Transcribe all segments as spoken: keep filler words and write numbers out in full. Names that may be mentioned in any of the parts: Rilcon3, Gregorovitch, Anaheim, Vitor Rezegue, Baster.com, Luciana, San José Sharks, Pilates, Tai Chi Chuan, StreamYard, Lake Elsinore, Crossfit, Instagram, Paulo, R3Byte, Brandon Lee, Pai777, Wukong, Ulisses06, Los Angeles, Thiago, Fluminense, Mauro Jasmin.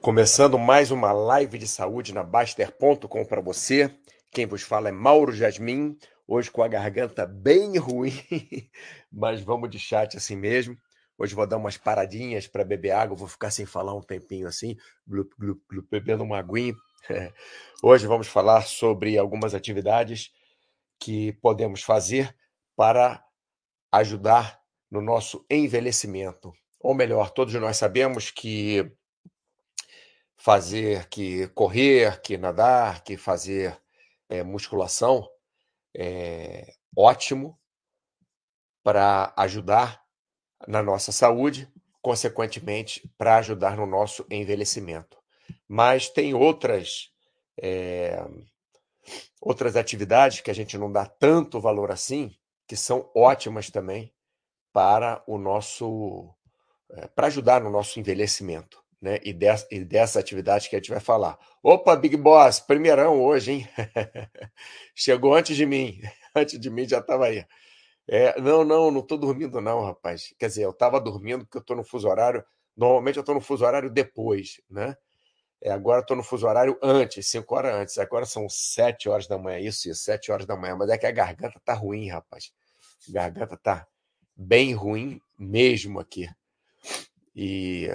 Começando mais uma live de saúde na Baster ponto com para você. Quem vos fala é Mauro Jasmin, hoje com a garganta bem ruim, mas vamos de chat assim mesmo. Hoje vou dar umas paradinhas para beber água, vou ficar sem falar um tempinho assim, glup, glup, glup, bebendo uma aguinha. Hoje vamos falar sobre algumas atividades que podemos fazer para ajudar no nosso envelhecimento. Ou melhor, todos nós sabemos que fazer, que correr, que nadar, que fazer é, musculação é ótimo para ajudar na nossa saúde, consequentemente para ajudar no nosso envelhecimento. Mas tem outras, é, outras atividades que a gente não dá tanto valor assim, que são ótimas também para o nosso, é, para ajudar no nosso envelhecimento. Né? E, de, e dessa atividade que a gente vai falar. Opa, Big Boss, primeirão hoje, hein? Chegou antes de mim. Antes de mim já estava aí. É, não, não, não estou dormindo não, rapaz. Quer dizer, eu estava dormindo porque eu estou no fuso horário. Normalmente eu estou no fuso horário depois, né? É, agora estou no fuso horário antes, cinco horas antes. Agora são sete horas da manhã, isso, isso, sete horas da manhã. Mas é que a garganta tá ruim, rapaz. A garganta tá bem ruim mesmo aqui. E...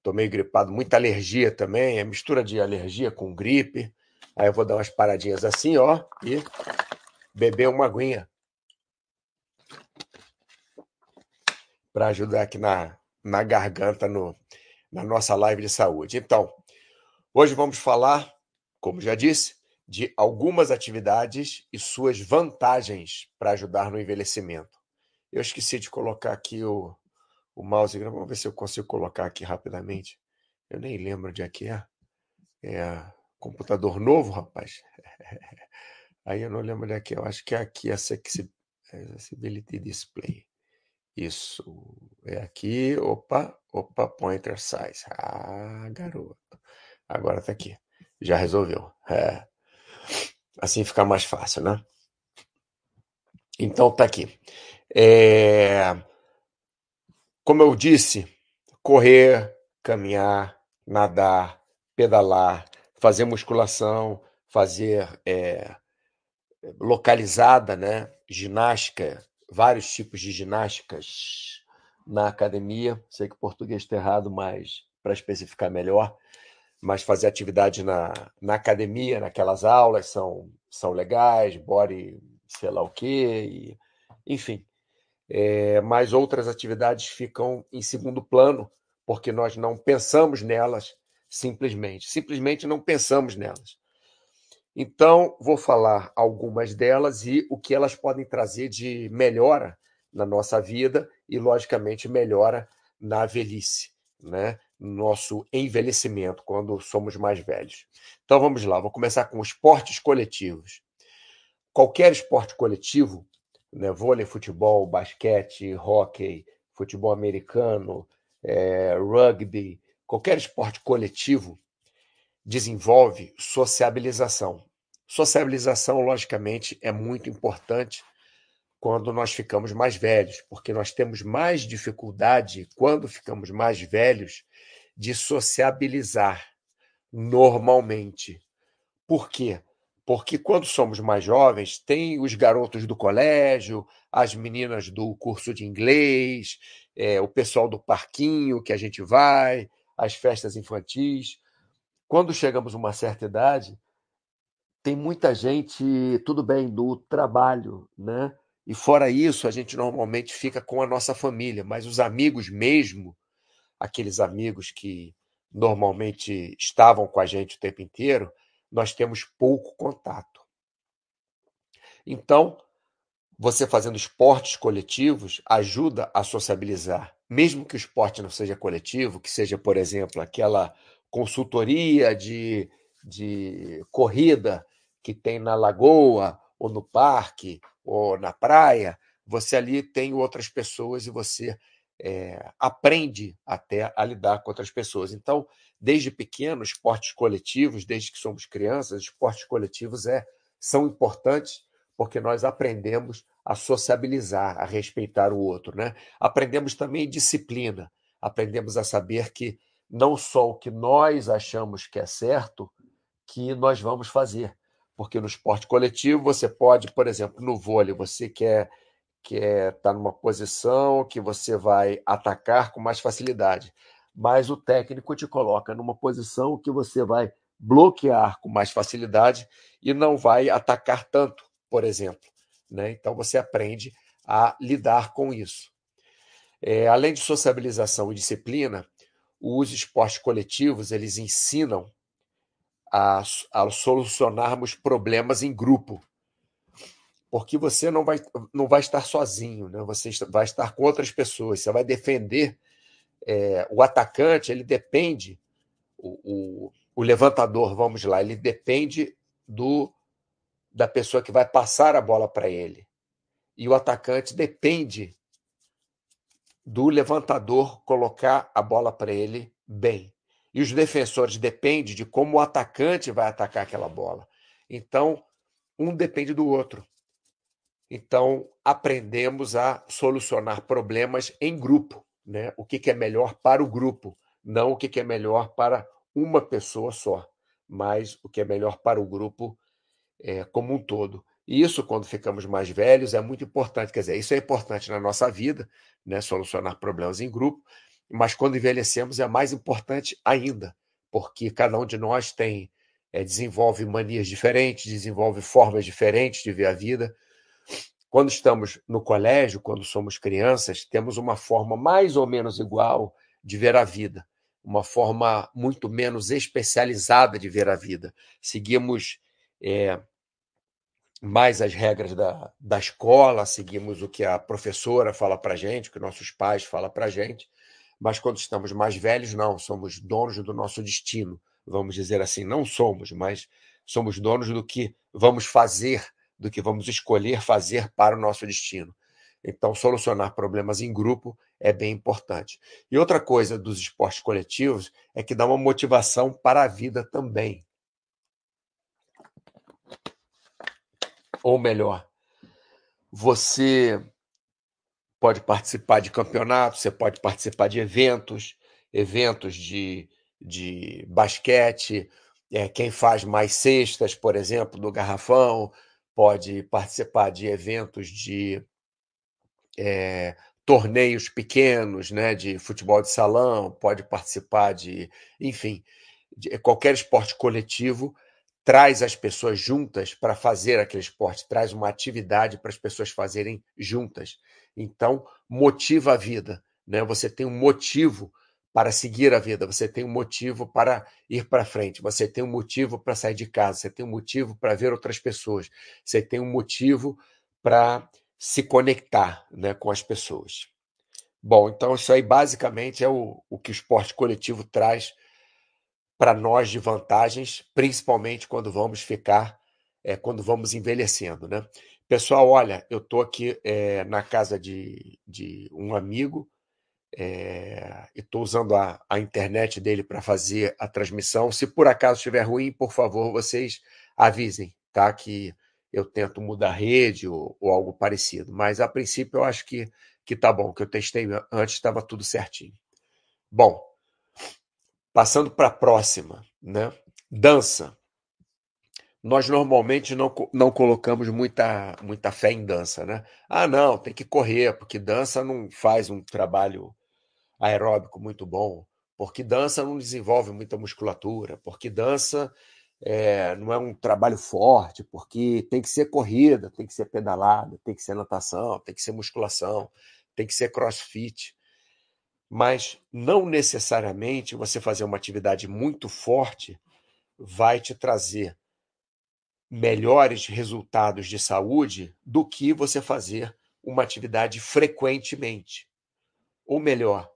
Estou meio gripado, muita alergia também, é mistura de alergia com gripe. Aí eu vou dar umas paradinhas assim, ó, e beber uma aguinha. Para ajudar aqui na, na garganta, no, na nossa live de saúde. Então, hoje vamos falar, como já disse, de algumas atividades e suas vantagens para ajudar no envelhecimento. Eu esqueci de colocar aqui o... O mouse, vamos ver se eu consigo colocar aqui rapidamente. Eu nem lembro onde é que é. É computador novo, rapaz. Aí eu não lembro onde é que é. Eu acho que é aqui, Accessibility Display. Isso. É aqui. Opa, opa, pointer size. Ah, garoto. Agora tá aqui. Já resolveu. É. Assim fica mais fácil, né? Então tá aqui. É... Como eu disse, correr, caminhar, nadar, pedalar, fazer musculação, fazer é, localizada, né? Ginástica, vários tipos de ginásticas na academia. Sei que o português está errado, mas para especificar melhor, mas fazer atividade na, na academia, naquelas aulas, são, são legais, body sei lá o quê, e, enfim. É, mas outras atividades ficam em segundo plano, porque nós não pensamos nelas simplesmente. Simplesmente não pensamos nelas. Então, vou falar algumas delas e o que elas podem trazer de melhora na nossa vida e, logicamente, melhora na velhice, né? Nosso envelhecimento, quando somos mais velhos. Então, vamos lá. Vou começar com esportes coletivos. Qualquer esporte coletivo, né, vôlei, futebol, basquete, hóquei, futebol americano, é, rugby, qualquer esporte coletivo desenvolve sociabilização. Sociabilização, logicamente, é muito importante quando nós ficamos mais velhos, porque nós temos mais dificuldade, quando ficamos mais velhos, de sociabilizar normalmente. Por quê? Porque quando somos mais jovens, tem os garotos do colégio, as meninas do curso de inglês, é, o pessoal do parquinho que a gente vai, as festas infantis. Quando chegamos a uma certa idade, tem muita gente, tudo bem, do trabalho, né? E fora isso, a gente normalmente fica com a nossa família, mas os amigos mesmo, aqueles amigos que normalmente estavam com a gente o tempo inteiro, nós temos pouco contato. Então, você fazendo esportes coletivos ajuda a sociabilizar. Mesmo que o esporte não seja coletivo, que seja, por exemplo, aquela consultoria de, de corrida que tem na lagoa, ou no parque, ou na praia, você ali tem outras pessoas e você é, aprende até a lidar com outras pessoas. Então, desde pequeno, esportes coletivos, desde que somos crianças, esportes coletivos é, são importantes porque nós aprendemos a sociabilizar, a respeitar o outro, né? Aprendemos também disciplina, aprendemos a saber que não só o que nós achamos que é certo, que nós vamos fazer. Porque no esporte coletivo você pode, por exemplo, no vôlei, você quer quer estar numa posição que você vai atacar com mais facilidade, mas o técnico te coloca numa posição que você vai bloquear com mais facilidade e não vai atacar tanto, por exemplo, né? Então você aprende a lidar com isso. É, além de sociabilização e disciplina, os esportes coletivos eles ensinam a, a solucionarmos problemas em grupo, porque você não vai, não vai estar sozinho, né? Você vai estar com outras pessoas, você vai defender. É, o atacante, ele depende, o, o, o levantador, vamos lá, ele depende do, da pessoa que vai passar a bola para ele. E o atacante depende do levantador colocar a bola para ele bem. E os defensores dependem de como o atacante vai atacar aquela bola. Então, um depende do outro. Então, aprendemos a solucionar problemas em grupo, né? O que, que é melhor para o grupo, não o que, que é melhor para uma pessoa só, mas o que é melhor para o grupo é, como um todo. E isso, quando ficamos mais velhos, é muito importante. Quer dizer, isso é importante na nossa vida, né? Solucionar problemas em grupo, mas quando envelhecemos é mais importante ainda, porque cada um de nós tem, é, desenvolve manias diferentes, desenvolve formas diferentes de ver a vida. Quando estamos no colégio, quando somos crianças, temos uma forma mais ou menos igual de ver a vida, uma forma muito menos especializada de ver a vida. Seguimos é, mais as regras da, da escola, seguimos o que a professora fala para a gente, o que nossos pais falam para a gente, mas quando estamos mais velhos, não, somos donos do nosso destino, vamos dizer assim, não somos, mas somos donos do que vamos fazer, do que vamos escolher fazer para o nosso destino. Então, solucionar problemas em grupo é bem importante. E outra coisa dos esportes coletivos é que dá uma motivação para a vida também. Ou melhor, você pode participar de campeonatos, você pode participar de eventos, eventos de, de basquete, é, quem faz mais cestas, por exemplo, do garrafão, pode participar de eventos de é, torneios pequenos, né, de futebol de salão, pode participar de... Enfim, de, qualquer esporte coletivo traz as pessoas juntas para fazer aquele esporte, traz uma atividade para as pessoas fazerem juntas. Então, motiva a vida, né? Você tem um motivo para seguir a vida, você tem um motivo para ir para frente, você tem um motivo para sair de casa, você tem um motivo para ver outras pessoas, você tem um motivo para se conectar, né, com as pessoas. Bom, então isso aí basicamente é o, o que o esporte coletivo traz para nós de vantagens, principalmente quando vamos ficar, é, quando vamos envelhecendo, né? Pessoal, olha, eu estou aqui é, na casa de, de um amigo, É, e estou usando a, a internet dele para fazer a transmissão. Se por acaso estiver ruim, por favor, vocês avisem, tá? Que eu tento mudar a rede ou, ou algo parecido. Mas, a princípio, eu acho que, que tá bom, que eu testei antes, estava tudo certinho. Bom, passando para a próxima, né? Dança. Nós normalmente não, não colocamos muita, muita fé em dança, né? Ah, não, tem que correr, porque dança não faz um trabalho aeróbico muito bom, porque dança não desenvolve muita musculatura, porque dança é, não é um trabalho forte, porque tem que ser corrida, tem que ser pedalada, tem que ser natação, tem que ser musculação, tem que ser crossfit. Mas não necessariamente você fazer uma atividade muito forte vai te trazer melhores resultados de saúde do que você fazer uma atividade frequentemente. Ou melhor,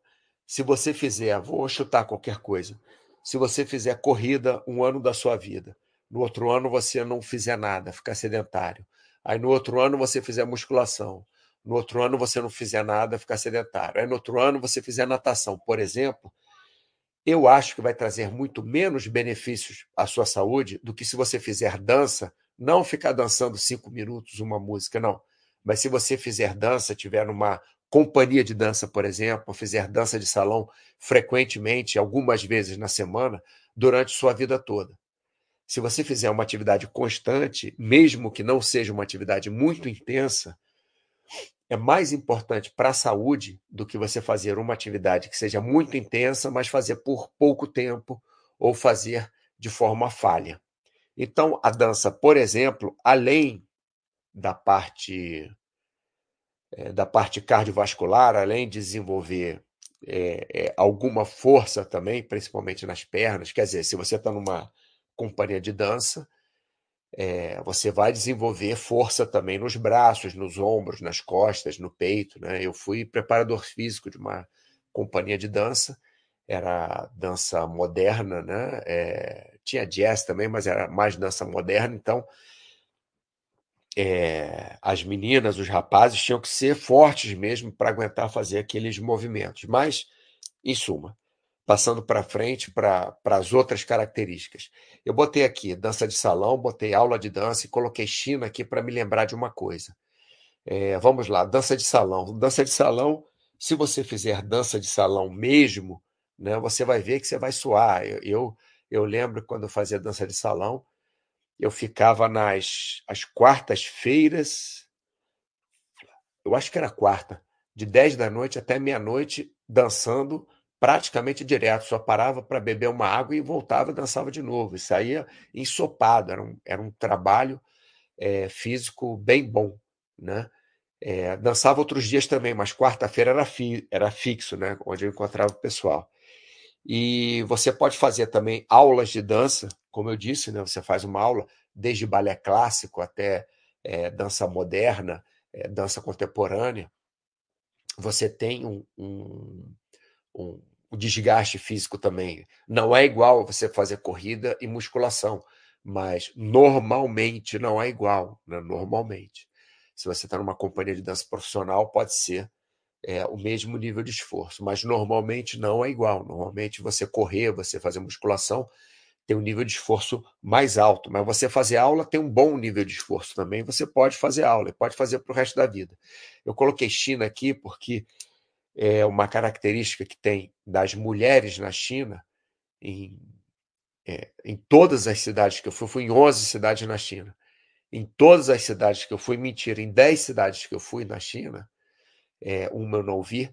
se você fizer, vou chutar qualquer coisa, se você fizer corrida um ano da sua vida, no outro ano você não fizer nada, ficar sedentário, aí no outro ano você fizer musculação, no outro ano você não fizer nada, ficar sedentário, aí no outro ano você fizer natação, por exemplo, eu acho que vai trazer muito menos benefícios à sua saúde do que se você fizer dança, não ficar dançando cinco minutos uma música, não. Mas se você fizer dança, tiver uma companhia de dança, por exemplo, fizer dança de salão frequentemente, algumas vezes na semana, durante sua vida toda. Se você fizer uma atividade constante, mesmo que não seja uma atividade muito intensa, é mais importante para a saúde do que você fazer uma atividade que seja muito intensa, mas fazer por pouco tempo ou fazer de forma falha. Então, a dança, por exemplo, além da parte... da parte cardiovascular, além de desenvolver é, é, alguma força também, principalmente nas pernas. Quer dizer, se você está numa companhia de dança, é, você vai desenvolver força também nos braços, nos ombros, nas costas, no peito, né? Eu fui preparador físico de uma companhia de dança, era dança moderna, né? É, tinha jazz também, mas era mais dança moderna, então... É, as meninas, os rapazes tinham que ser fortes mesmo para aguentar fazer aqueles movimentos. Mas, em suma, passando para frente para as outras características. Eu botei aqui dança de salão, botei aula de dança e coloquei China aqui para me lembrar de uma coisa. É, vamos lá, dança de salão. Dança de salão, se você fizer dança de salão mesmo, né, você vai ver que você vai suar. Eu, eu, eu lembro quando eu fazia dança de salão, eu ficava nas as quartas-feiras, eu acho que era quarta, de dez da noite até meia-noite, dançando praticamente direto. Só parava para beber uma água e voltava e dançava de novo. E saía ensopado, era um, era um trabalho é, físico bem bom, né? É, dançava outros dias também, mas quarta-feira era, fi, era fixo, né? Onde eu encontrava o pessoal. E você pode fazer também aulas de dança, como eu disse, né? Você faz uma aula desde balé clássico até é, dança moderna, é, dança contemporânea. Você tem um, um, um, um desgaste físico também. Não é igual você fazer corrida e musculação, mas normalmente não é igual, né? Normalmente. Se você está numa companhia de dança profissional, pode ser É, o mesmo nível de esforço, mas normalmente não é igual. Normalmente você correr, você fazer musculação, tem um nível de esforço mais alto, mas você fazer aula tem um bom nível de esforço também, você pode fazer aula, pode fazer para o resto da vida. Eu coloquei China aqui porque é uma característica que tem das mulheres na China, em, é, em todas as cidades que eu fui, eu fui em onze cidades na China, em todas as cidades que eu fui, mentira, em dez cidades que eu fui na China, É, uma eu não vi,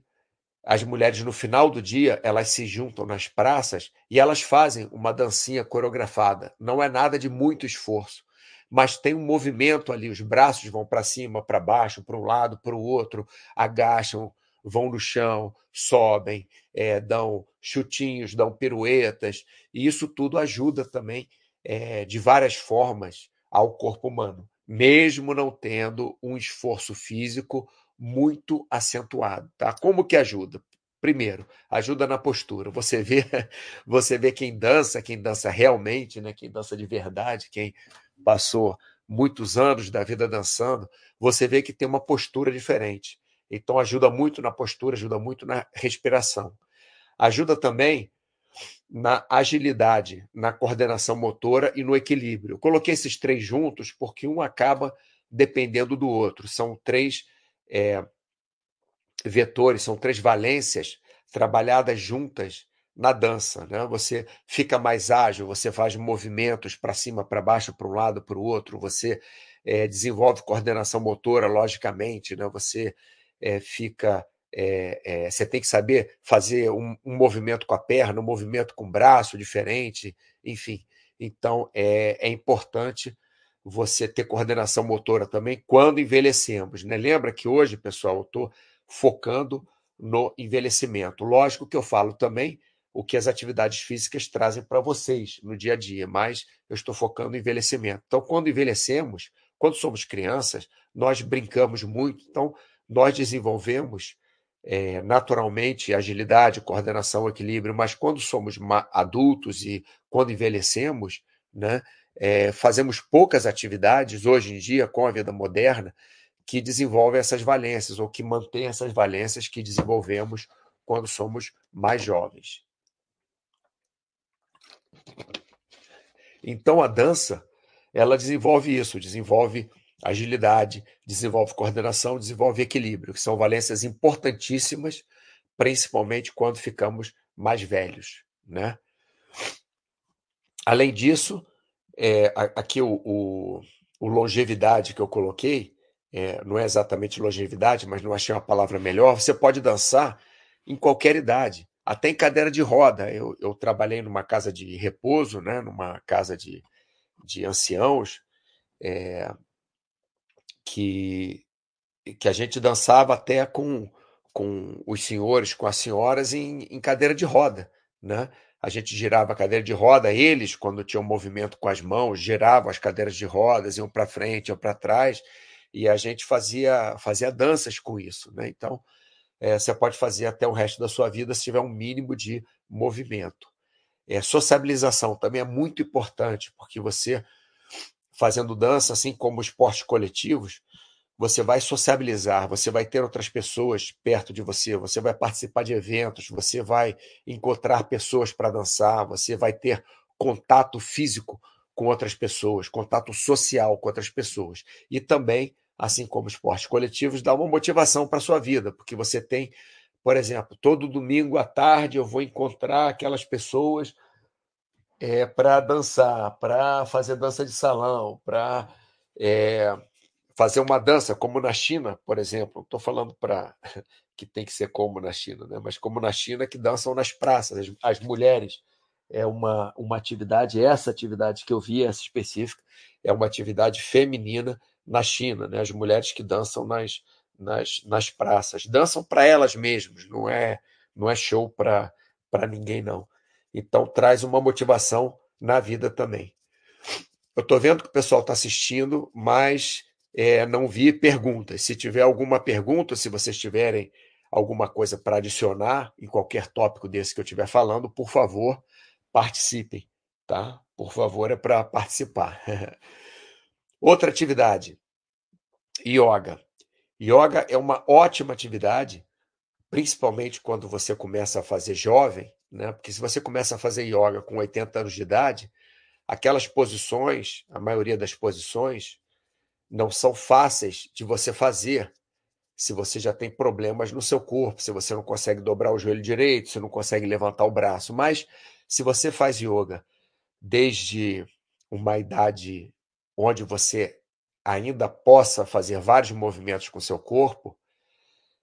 as mulheres no final do dia, elas se juntam nas praças e elas fazem uma dancinha coreografada, não é nada de muito esforço, mas tem um movimento ali, os braços vão para cima, para baixo, para um lado, para o outro, agacham, vão no chão, sobem, é, dão chutinhos, dão piruetas, e isso tudo ajuda também é, de várias formas ao corpo humano, mesmo não tendo um esforço físico muito acentuado, tá? Como que ajuda? Primeiro, ajuda na postura. Você vê, você vê quem dança, quem dança realmente, né? Quem dança de verdade, quem passou muitos anos da vida dançando, você vê que tem uma postura diferente. Então ajuda muito na postura, ajuda muito na respiração. Ajuda também na agilidade, na coordenação motora e no equilíbrio. Eu coloquei esses três juntos porque um acaba dependendo do outro. São três É, vetores, são três valências trabalhadas juntas na dança, né? Você fica mais ágil, você faz movimentos para cima, para baixo, para um lado, para o outro, você é, desenvolve coordenação motora, logicamente, né? Você é, fica... É, é, você tem que saber fazer um, um movimento com a perna, um movimento com o braço diferente, enfim. Então, é, é importante... você ter coordenação motora também quando envelhecemos, né? Lembra que hoje, pessoal, eu estou focando no envelhecimento. Lógico que eu falo também o que as atividades físicas trazem para vocês no dia a dia, mas eu estou focando no envelhecimento. Então, quando envelhecemos, quando somos crianças, nós brincamos muito, então nós desenvolvemos é, naturalmente agilidade, coordenação, equilíbrio, mas quando somos adultos e quando envelhecemos, né? É, fazemos poucas atividades hoje em dia com a vida moderna que desenvolvem essas valências ou que mantêm essas valências que desenvolvemos quando somos mais jovens. Então a dança, ela desenvolve isso, desenvolve agilidade, desenvolve coordenação, desenvolve equilíbrio, que são valências importantíssimas, principalmente quando ficamos mais velhos, né? Além disso, é, aqui o, o, o longevidade que eu coloquei, é, não é exatamente longevidade, mas não achei uma palavra melhor, você pode dançar em qualquer idade, até em cadeira de roda. Eu, eu trabalhei numa casa de repouso, né, numa casa de, de anciãos, é, que, que a gente dançava até com, com os senhores, com as senhoras em, em cadeira de roda, né? A gente girava a cadeira de roda, eles, quando tinham movimento com as mãos, giravam as cadeiras de rodas, iam para frente, iam para trás, e a gente fazia, fazia danças com isso, né? Então, é, você pode fazer até o resto da sua vida se tiver um mínimo de movimento. É, sociabilização também é muito importante, porque você, fazendo dança, assim como esportes coletivos, você vai sociabilizar, você vai ter outras pessoas perto de você, você vai participar de eventos, você vai encontrar pessoas para dançar, você vai ter contato físico com outras pessoas, contato social com outras pessoas. E também, assim como esportes coletivos, dá uma motivação para a sua vida, porque você tem, por exemplo, todo domingo à tarde eu vou encontrar aquelas pessoas é, para dançar, para fazer dança de salão, para é, fazer uma dança, como na China, por exemplo. Estou falando para que tem que ser como na China, né? Mas como na China, que dançam nas praças, as, as mulheres. É uma, uma atividade, essa atividade que eu vi, essa específica, é uma atividade feminina na China, né? As mulheres que dançam nas, nas, nas praças, dançam para elas mesmas, não é, não é show para ninguém, não. Então, traz uma motivação na vida também. Eu estou vendo que o pessoal está assistindo, mas é, não vi perguntas. Se tiver alguma pergunta, se vocês tiverem alguma coisa para adicionar em qualquer tópico desse que eu estiver falando, por favor, participem, tá? Por favor, é para participar. Outra atividade, yoga. Yoga é uma ótima atividade, principalmente quando você começa a fazer jovem, né? Porque se você começa a fazer yoga com oitenta anos de idade, aquelas posições, a maioria das posições, não são fáceis de você fazer se você já tem problemas no seu corpo, se você não consegue dobrar o joelho direito, se não consegue levantar o braço, mas se você faz yoga desde uma idade onde você ainda possa fazer vários movimentos com seu corpo,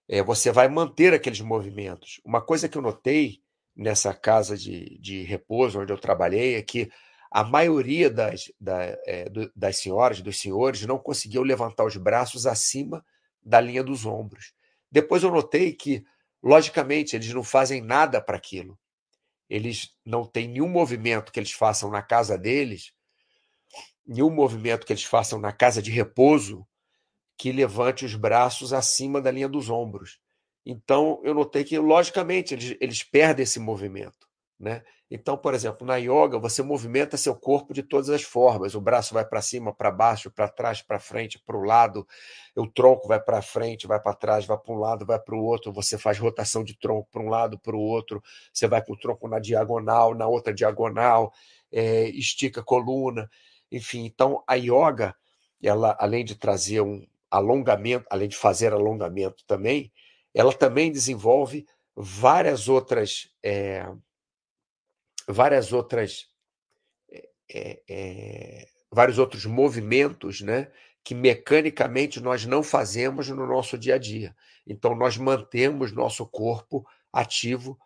é, você vai manter aqueles movimentos. Uma coisa que eu notei nessa casa de, de repouso onde eu trabalhei é que a maioria das, da, é, do, das senhoras, dos senhores, não conseguiu levantar os braços acima da linha dos ombros. Depois eu notei que, logicamente, eles não fazem nada para aquilo. Eles não têm nenhum movimento que eles façam na casa deles, nenhum movimento que eles façam na casa de repouso que levante os braços acima da linha dos ombros. Então, eu notei que, logicamente, eles, eles perdem esse movimento, né? Então, por exemplo, na yoga, você movimenta seu corpo de todas as formas. O braço vai para cima, para baixo, para trás, para frente, para o lado. O tronco vai para frente, vai para trás, vai para um lado, vai para o outro. Você faz rotação de tronco para um lado, para o outro. Você vai com o tronco na diagonal, na outra diagonal. É, estica a coluna. Enfim, então a yoga, ela, além de trazer um alongamento, além de fazer alongamento também, ela também desenvolve várias outras... É, várias outras é, é, vários outros movimentos, né, que mecanicamente nós não fazemos no nosso dia a dia. Então, nós mantemos nosso corpo ativo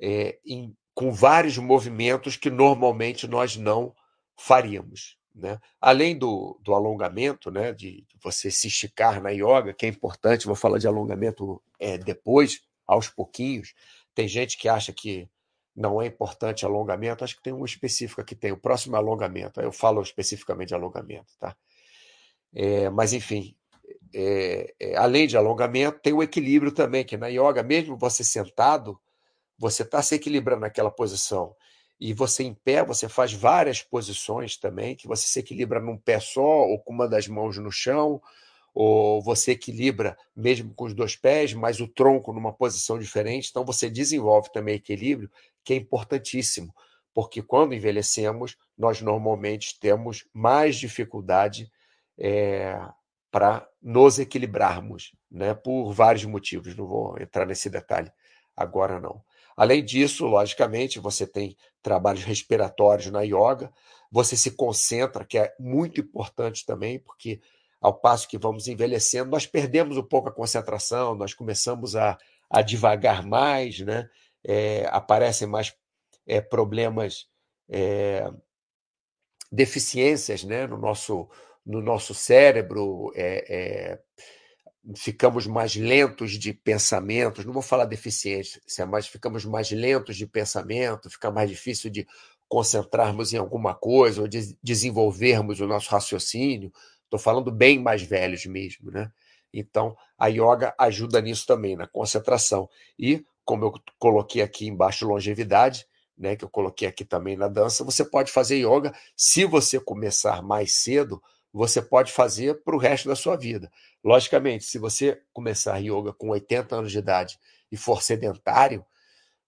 é, em, com vários movimentos que normalmente nós não faríamos, né? Além do, do alongamento, né, de você se esticar na yoga, que é importante, vou falar de alongamento é, depois, aos pouquinhos. Tem gente que acha que não é importante alongamento, acho que tem um específico aqui, tem o próximo alongamento, aí eu falo especificamente de alongamento, tá? É, mas, enfim, é, é, além de alongamento, tem o equilíbrio também, que na yoga, mesmo você sentado, você está se equilibrando naquela posição, e você em pé, você faz várias posições também, que você se equilibra num pé só, ou com uma das mãos no chão, ou você equilibra mesmo com os dois pés, mas o tronco numa posição diferente. Então, você desenvolve também equilíbrio, que é importantíssimo, porque quando envelhecemos, nós normalmente temos mais dificuldade é, para nos equilibrarmos, né, por vários motivos, não vou entrar nesse detalhe agora não. Além disso, logicamente, você tem trabalhos respiratórios na yoga, você se concentra, que é muito importante também, porque ao passo que vamos envelhecendo, nós perdemos um pouco a concentração, nós começamos a, a divagar mais, né? É, aparecem mais é, problemas, é, deficiências, né? no nosso, no nosso cérebro, é, é, ficamos mais lentos de pensamentos, não vou falar deficiência, mas ficamos mais lentos de pensamento, fica mais difícil de concentrarmos em alguma coisa ou de desenvolvermos o nosso raciocínio. Estou falando bem mais velhos mesmo, né? Então, a yoga ajuda nisso também, na concentração. E, como eu coloquei aqui embaixo, longevidade, né, que eu coloquei aqui também na dança, você pode fazer yoga. Se você começar mais cedo, você pode fazer para o resto da sua vida. Logicamente, se você começar yoga com oitenta anos de idade e for sedentário,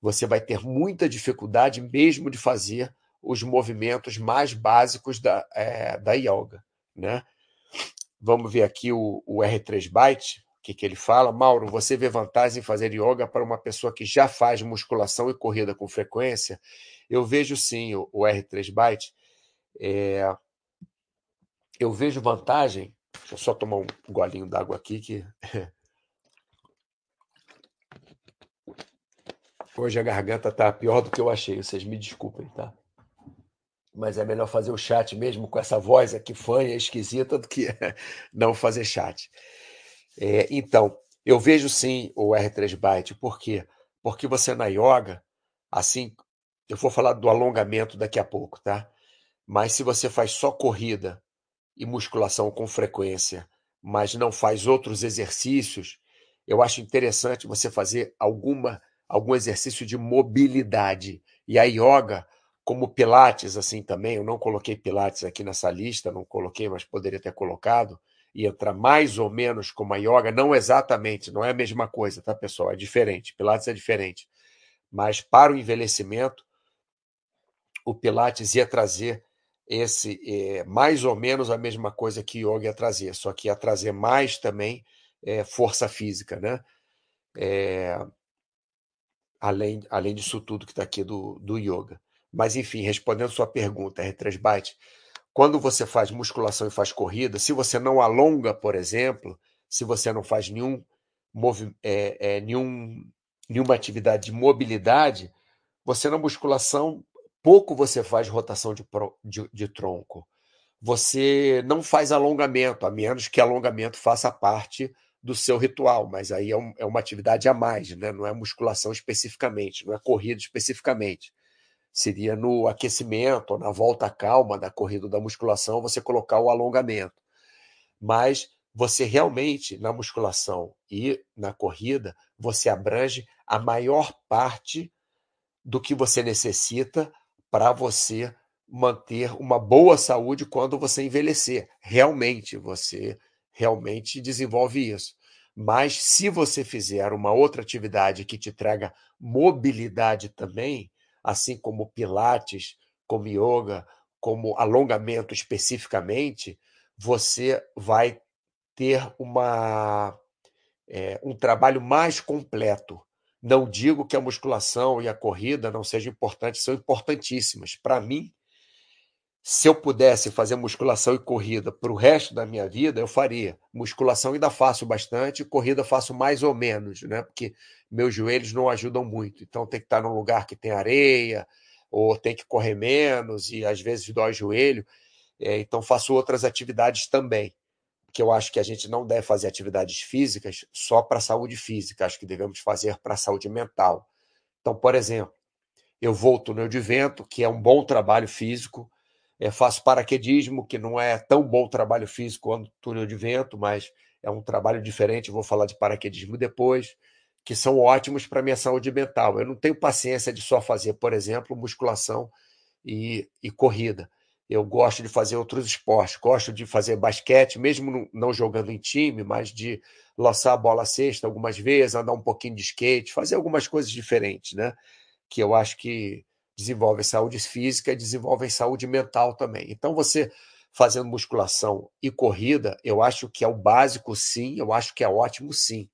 você vai ter muita dificuldade mesmo de fazer os movimentos mais básicos da, é, da yoga, né? Vamos ver aqui o, o R três Byte, o que, que ele fala. Mauro, você vê vantagem em fazer yoga para uma pessoa que já faz musculação e corrida com frequência? Eu vejo sim, o, o R três Byte. É... Eu vejo vantagem... Deixa eu só tomar um golinho d'água aqui. Que... Hoje a garganta está pior do que eu achei, vocês me desculpem, tá? Mas é melhor fazer o chat mesmo com essa voz aqui fanha, esquisita, do que não fazer chat. É, então, eu vejo sim o R três Byte. Por quê? Porque você na yoga, assim, eu vou falar do alongamento daqui a pouco, tá? Mas se você faz só corrida e musculação com frequência, mas não faz outros exercícios, eu acho interessante você fazer alguma, algum exercício de mobilidade. E a yoga... como pilates, assim também, eu não coloquei pilates aqui nessa lista, não coloquei, mas poderia ter colocado, e entrar mais ou menos como a yoga, não exatamente, não é a mesma coisa, tá, pessoal? É diferente, pilates é diferente. Mas para o envelhecimento, o pilates ia trazer esse, é, mais ou menos a mesma coisa que yoga ia trazer, só que ia trazer mais também é, força física, né? É, além, além disso tudo que está aqui do, do yoga. Mas, enfim, respondendo sua pergunta, R três Byte, quando você faz musculação e faz corrida, se você não alonga, por exemplo, se você não faz nenhum, é, é, nenhum, nenhuma atividade de mobilidade, você na musculação, pouco você faz rotação de, de, de tronco. Você não faz alongamento, a menos que alongamento faça parte do seu ritual, mas aí é, um, é uma atividade a mais, né? Não é musculação especificamente, não é corrida especificamente. Seria no aquecimento, ou na volta calma da corrida da musculação, você colocar o alongamento. Mas você realmente, na musculação e na corrida, você abrange a maior parte do que você necessita para você manter uma boa saúde quando você envelhecer. Realmente, você realmente desenvolve isso. Mas se você fizer uma outra atividade que te traga mobilidade também, assim como pilates, como yoga, como alongamento especificamente, você vai ter uma, é, um trabalho mais completo. Não digo que a musculação e a corrida não sejam importantes, são importantíssimas. Para mim, se eu pudesse fazer musculação e corrida para o resto da minha vida, eu faria. Musculação ainda faço bastante, corrida faço mais ou menos, né? Porque meus joelhos não ajudam muito. Então tem que estar num lugar que tem areia, ou tem que correr menos, e às vezes dói joelho. É, então faço outras atividades também, porque eu acho que a gente não deve fazer atividades físicas só para a saúde física, acho que devemos fazer para a saúde mental. Então, por exemplo, eu vou ao túnel de vento, que é um bom trabalho físico. É, faço paraquedismo, que não é tão bom trabalho físico quanto túnel de vento, mas é um trabalho diferente, vou falar de paraquedismo depois, que são ótimos para a minha saúde mental. Eu não tenho paciência de só fazer, por exemplo, musculação e, e corrida. Eu gosto de fazer outros esportes, gosto de fazer basquete, mesmo não jogando em time, mas de lançar a bola à cesta algumas vezes, andar um pouquinho de skate, fazer algumas coisas diferentes, né? Que eu acho que desenvolvem saúde física e desenvolvem saúde mental também. Então, você fazendo musculação e corrida, eu acho que é o básico, sim, eu acho que é ótimo, sim.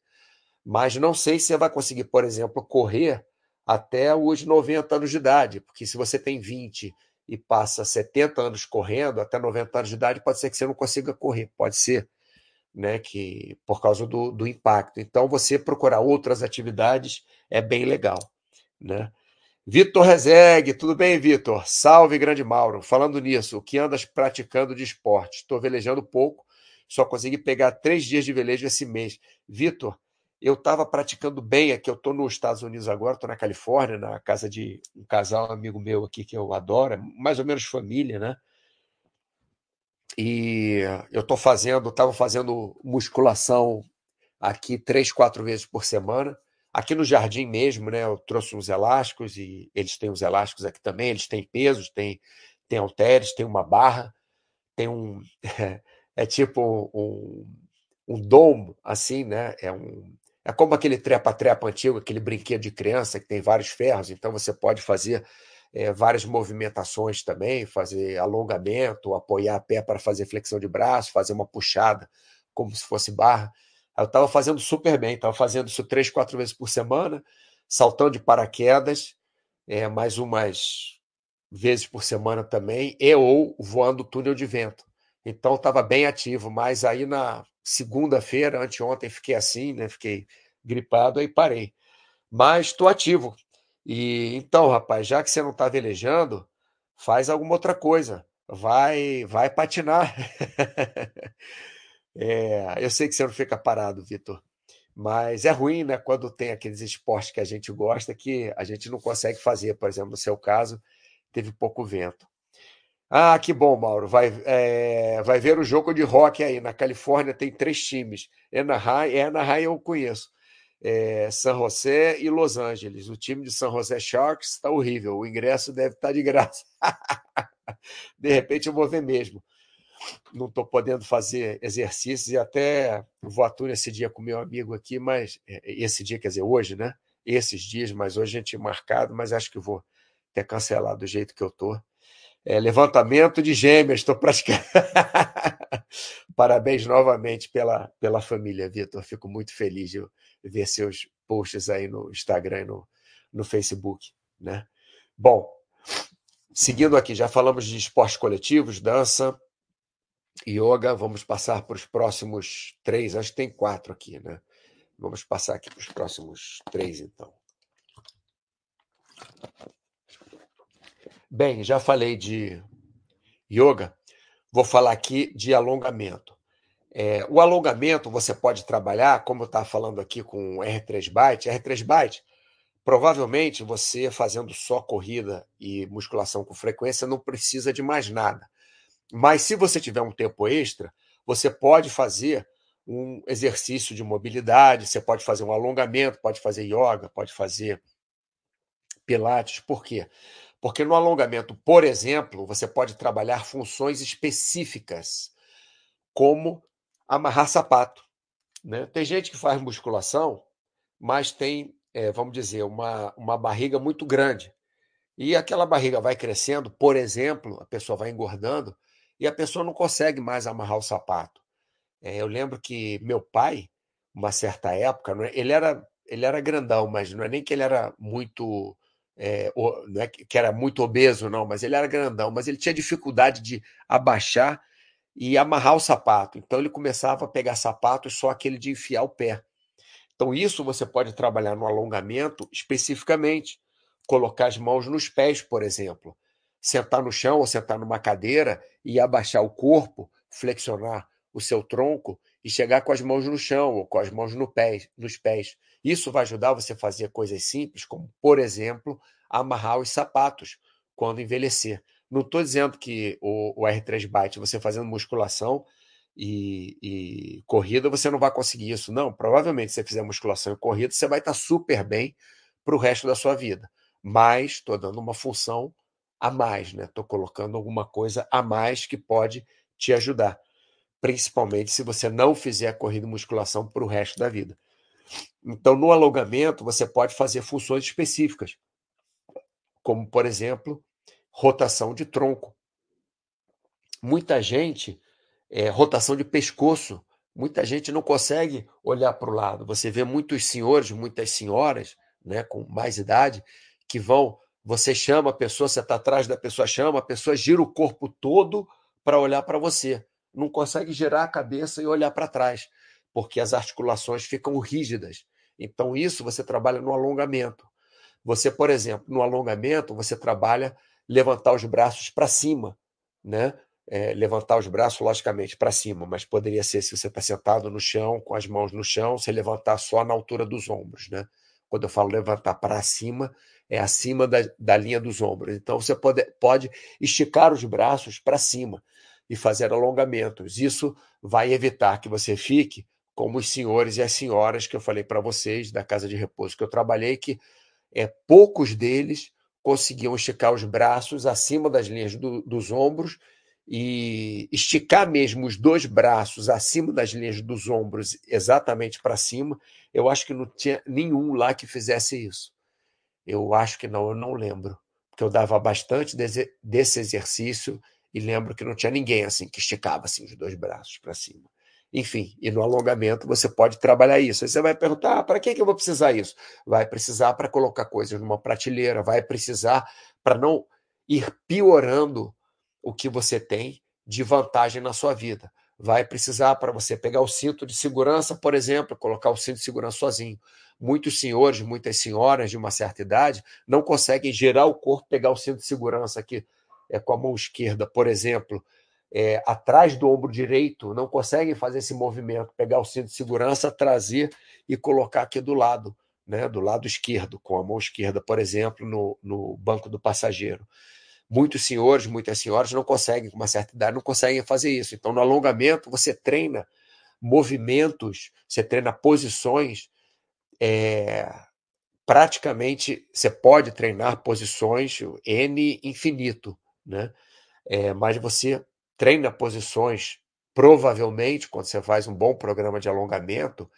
Mas não sei se você vai conseguir, por exemplo, correr até os noventa anos de idade, porque se você tem vinte e passa setenta anos correndo, até noventa anos de idade, pode ser que você não consiga correr, pode ser, né, que, por causa do, do impacto. Então, você procurar outras atividades é bem legal, né? Vitor Rezegue, tudo bem, Vitor? Salve, grande Mauro. Falando nisso, o que andas praticando de esporte? Estou velejando pouco, só consegui pegar três dias de velejo esse mês. Vitor, eu estava praticando bem aqui, eu estou nos Estados Unidos agora, estou na Califórnia, na casa de um casal, um amigo meu aqui que eu adoro, é mais ou menos família, né? E eu estou fazendo, estava fazendo musculação aqui três, quatro vezes por semana, aqui no jardim mesmo, né? Eu trouxe uns elásticos e eles têm uns elásticos aqui também, eles têm pesos, têm, têm halteres, tem uma barra, tem um... É, é tipo um, um domo, assim, né? É um... É como aquele trepa-trepa antigo, aquele brinquedo de criança que tem vários ferros, então você pode fazer é, várias movimentações também, fazer alongamento, apoiar a pé para fazer flexão de braço, fazer uma puxada, como se fosse barra. Eu estava fazendo super bem, estava fazendo isso três, quatro vezes por semana, saltando de paraquedas, é, mais umas vezes por semana também, e ou voando túnel de vento. Então estava bem ativo, mas aí na segunda-feira, anteontem, fiquei assim, né? Fiquei gripado, aí parei. Mas estou ativo. E então, rapaz, já que você não está velejando, faz alguma outra coisa. Vai, vai patinar. É, eu sei que você não fica parado, Vitor. Mas é ruim, né? Quando tem aqueles esportes que a gente gosta que a gente não consegue fazer. Por exemplo, no seu caso, teve pouco vento. Ah, que bom, Mauro. Vai, é, vai ver o jogo de hóquei aí. Na Califórnia tem três times. Anaheim, Anaheim eu conheço. É, San José e Los Angeles. O time de San José Sharks está horrível. O ingresso deve estar tá de graça. De repente eu vou ver mesmo. Não estou podendo fazer exercícios e até vou a Túnel esse dia com meu amigo aqui, mas esse dia, quer dizer, hoje, né? Esses dias, mas hoje a gente é marcado, mas acho que vou ter cancelado do jeito que eu estou. É, levantamento de gêmeas, estou praticando. Parabéns novamente pela, pela família, Vitor. Fico muito feliz de ver seus posts aí no Instagram e no, no Facebook, né? Bom, seguindo aqui, já falamos de esportes coletivos, dança, yoga. Vamos passar para os próximos três, acho que tem quatro aqui, né? Vamos passar aqui para os próximos três, então. Bem, já falei de yoga, vou falar aqui de alongamento. É, o alongamento você pode trabalhar, como eu estava falando aqui com o R três Byte. R três Byte, provavelmente você fazendo só corrida e musculação com frequência não precisa de mais nada. Mas se você tiver um tempo extra, você pode fazer um exercício de mobilidade, você pode fazer um alongamento, pode fazer yoga, pode fazer pilates. Por quê? Porque no alongamento, por exemplo, você pode trabalhar funções específicas, como amarrar sapato, né? Tem gente que faz musculação, mas tem, é, vamos dizer, uma, uma barriga muito grande. E aquela barriga vai crescendo, por exemplo, a pessoa vai engordando e a pessoa não consegue mais amarrar o sapato. É, eu lembro que meu pai, uma certa época, não é, ele era, ele era grandão, mas não é nem que ele era muito... É, não é que era muito obeso, não, mas ele era grandão, mas ele tinha dificuldade de abaixar e amarrar o sapato. Então ele começava a pegar sapatos só aquele de enfiar o pé. Então isso você pode trabalhar no alongamento especificamente, colocar as mãos nos pés, por exemplo, sentar no chão ou sentar numa cadeira e abaixar o corpo, flexionar o seu tronco e chegar com as mãos no chão ou com as mãos no pé, nos pés. Isso vai ajudar você a fazer coisas simples, como, por exemplo, amarrar os sapatos quando envelhecer. Não estou dizendo que o, o R três Byte, você fazendo musculação e, e corrida, você não vai conseguir isso. Não, provavelmente, se você fizer musculação e corrida, você vai estar super bem para o resto da sua vida. Mas estou dando uma função a mais, né? Estou colocando alguma coisa a mais que pode te ajudar, principalmente se você não fizer a corrida e musculação para o resto da vida. Então, no alongamento, você pode fazer funções específicas, como, por exemplo, rotação de tronco. muita gente, é, rotação de pescoço, muita gente não consegue olhar para o lado. Você vê muitos senhores, muitas senhoras, né, com mais idade, que vão, você chama a pessoa, você está atrás da pessoa, chama, a pessoa gira o corpo todo para olhar para você. Não consegue girar a cabeça e olhar para trás, porque as articulações ficam rígidas. Então, isso você trabalha no alongamento. Você, por exemplo, no alongamento, você trabalha levantar os braços para cima, né? É, levantar os braços, logicamente, para cima, mas poderia ser se você está sentado no chão, com as mãos no chão, você levantar só na altura dos ombros, né? Quando eu falo levantar para cima, é acima da, da linha dos ombros. Então, você pode, pode esticar os braços para cima e fazer alongamentos. Isso vai evitar que você fique como os senhores e as senhoras que eu falei para vocês da casa de repouso que eu trabalhei, que é, poucos deles conseguiam esticar os braços acima das linhas do, dos ombros, e esticar mesmo os dois braços acima das linhas dos ombros, exatamente para cima. Eu acho que não tinha nenhum lá que fizesse isso. Eu acho que não, eu não lembro, porque eu dava bastante desse, desse exercício e lembro que não tinha ninguém assim que esticava assim, os dois braços para cima. Enfim, e no alongamento você pode trabalhar isso. Aí você vai perguntar, ah, para que eu vou precisar isso? Vai precisar para colocar coisas numa prateleira, vai precisar para não ir piorando o que você tem de vantagem na sua vida. Vai precisar para você pegar o cinto de segurança, por exemplo, colocar o cinto de segurança sozinho. Muitos senhores, muitas senhoras de uma certa idade não conseguem girar o corpo, pegar o cinto de segurança aqui é, com a mão esquerda, por exemplo, é, atrás do ombro direito, não conseguem fazer esse movimento, pegar o cinto de segurança, trazer e colocar aqui do lado, né, do lado esquerdo, com a mão esquerda, por exemplo, no, no banco do passageiro. Muitos senhores, muitas senhoras não conseguem, com uma certa idade, não conseguem fazer isso. Então, no alongamento, você treina movimentos, você treina posições, é, praticamente você pode treinar posições N infinito, né? É, mas você treina posições, provavelmente, quando você faz um bom programa de alongamento,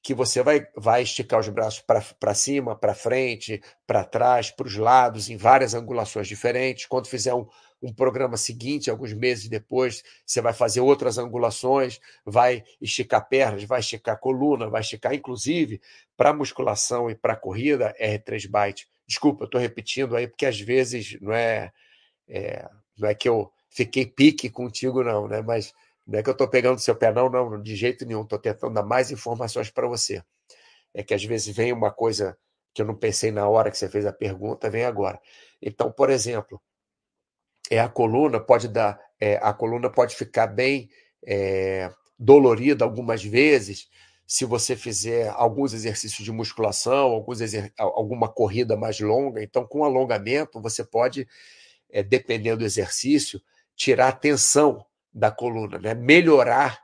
que você vai, vai esticar os braços para cima, para frente, para trás, para os lados, em várias angulações diferentes. Quando fizer um, um programa seguinte, alguns meses depois, você vai fazer outras angulações, vai esticar pernas, vai esticar coluna, vai esticar, inclusive, para musculação e para corrida, R três byte. Desculpa, eu estou repetindo aí, porque às vezes não é, é, não é que eu fiquei pique contigo, não, né? Mas não é que eu estou pegando seu pé, não, não, de jeito nenhum. Estou tentando dar mais informações para você. É que às vezes vem uma coisa que eu não pensei na hora que você fez a pergunta, vem agora. Então, por exemplo, é, a coluna pode dar, é, a coluna pode ficar bem é, dolorida algumas vezes se você fizer alguns exercícios de musculação, alguns exer- alguma corrida mais longa. Então, com alongamento, você pode, é, dependendo do exercício, tirar a tensão da coluna, né? Melhorar,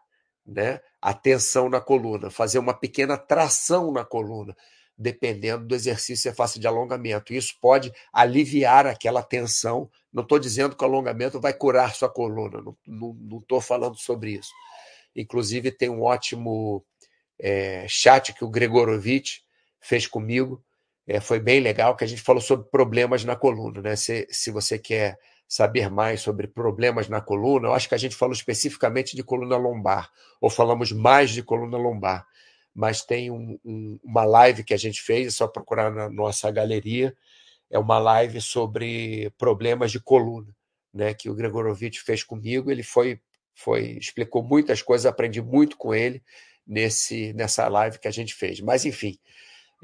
né, a tensão na coluna, fazer uma pequena tração na coluna, dependendo do exercício que você faça de alongamento. Isso pode aliviar aquela tensão. Não estou dizendo que o alongamento vai curar sua coluna, não estou falando sobre isso. Inclusive, tem um ótimo é, chat que o Gregorovitch fez comigo, é, foi bem legal, que a gente falou sobre problemas na coluna, né? Se, se você quer saber mais sobre problemas na coluna, eu acho que a gente falou especificamente de coluna lombar, ou falamos mais de coluna lombar, mas tem um, um, uma live que a gente fez, é só procurar na nossa galeria, é uma live sobre problemas de coluna, né, que o Gregorovitch fez comigo. Ele foi, foi, explicou muitas coisas, aprendi muito com ele nesse, nessa live que a gente fez, mas enfim,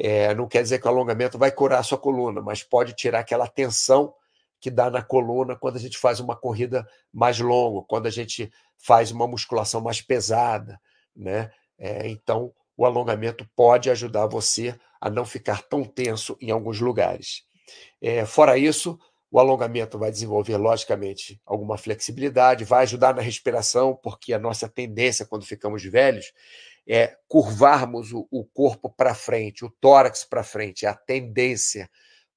é, não quer dizer que o alongamento vai curar a sua coluna, mas pode tirar aquela tensão que dá na coluna quando a gente faz uma corrida mais longa, quando a gente faz uma musculação mais pesada, né? É, então, o alongamento pode ajudar você a não ficar tão tenso em alguns lugares. É, fora isso, o alongamento vai desenvolver, logicamente, alguma flexibilidade, vai ajudar na respiração, porque a nossa tendência, quando ficamos velhos, é curvarmos o, o corpo para frente, o tórax para frente, é a tendência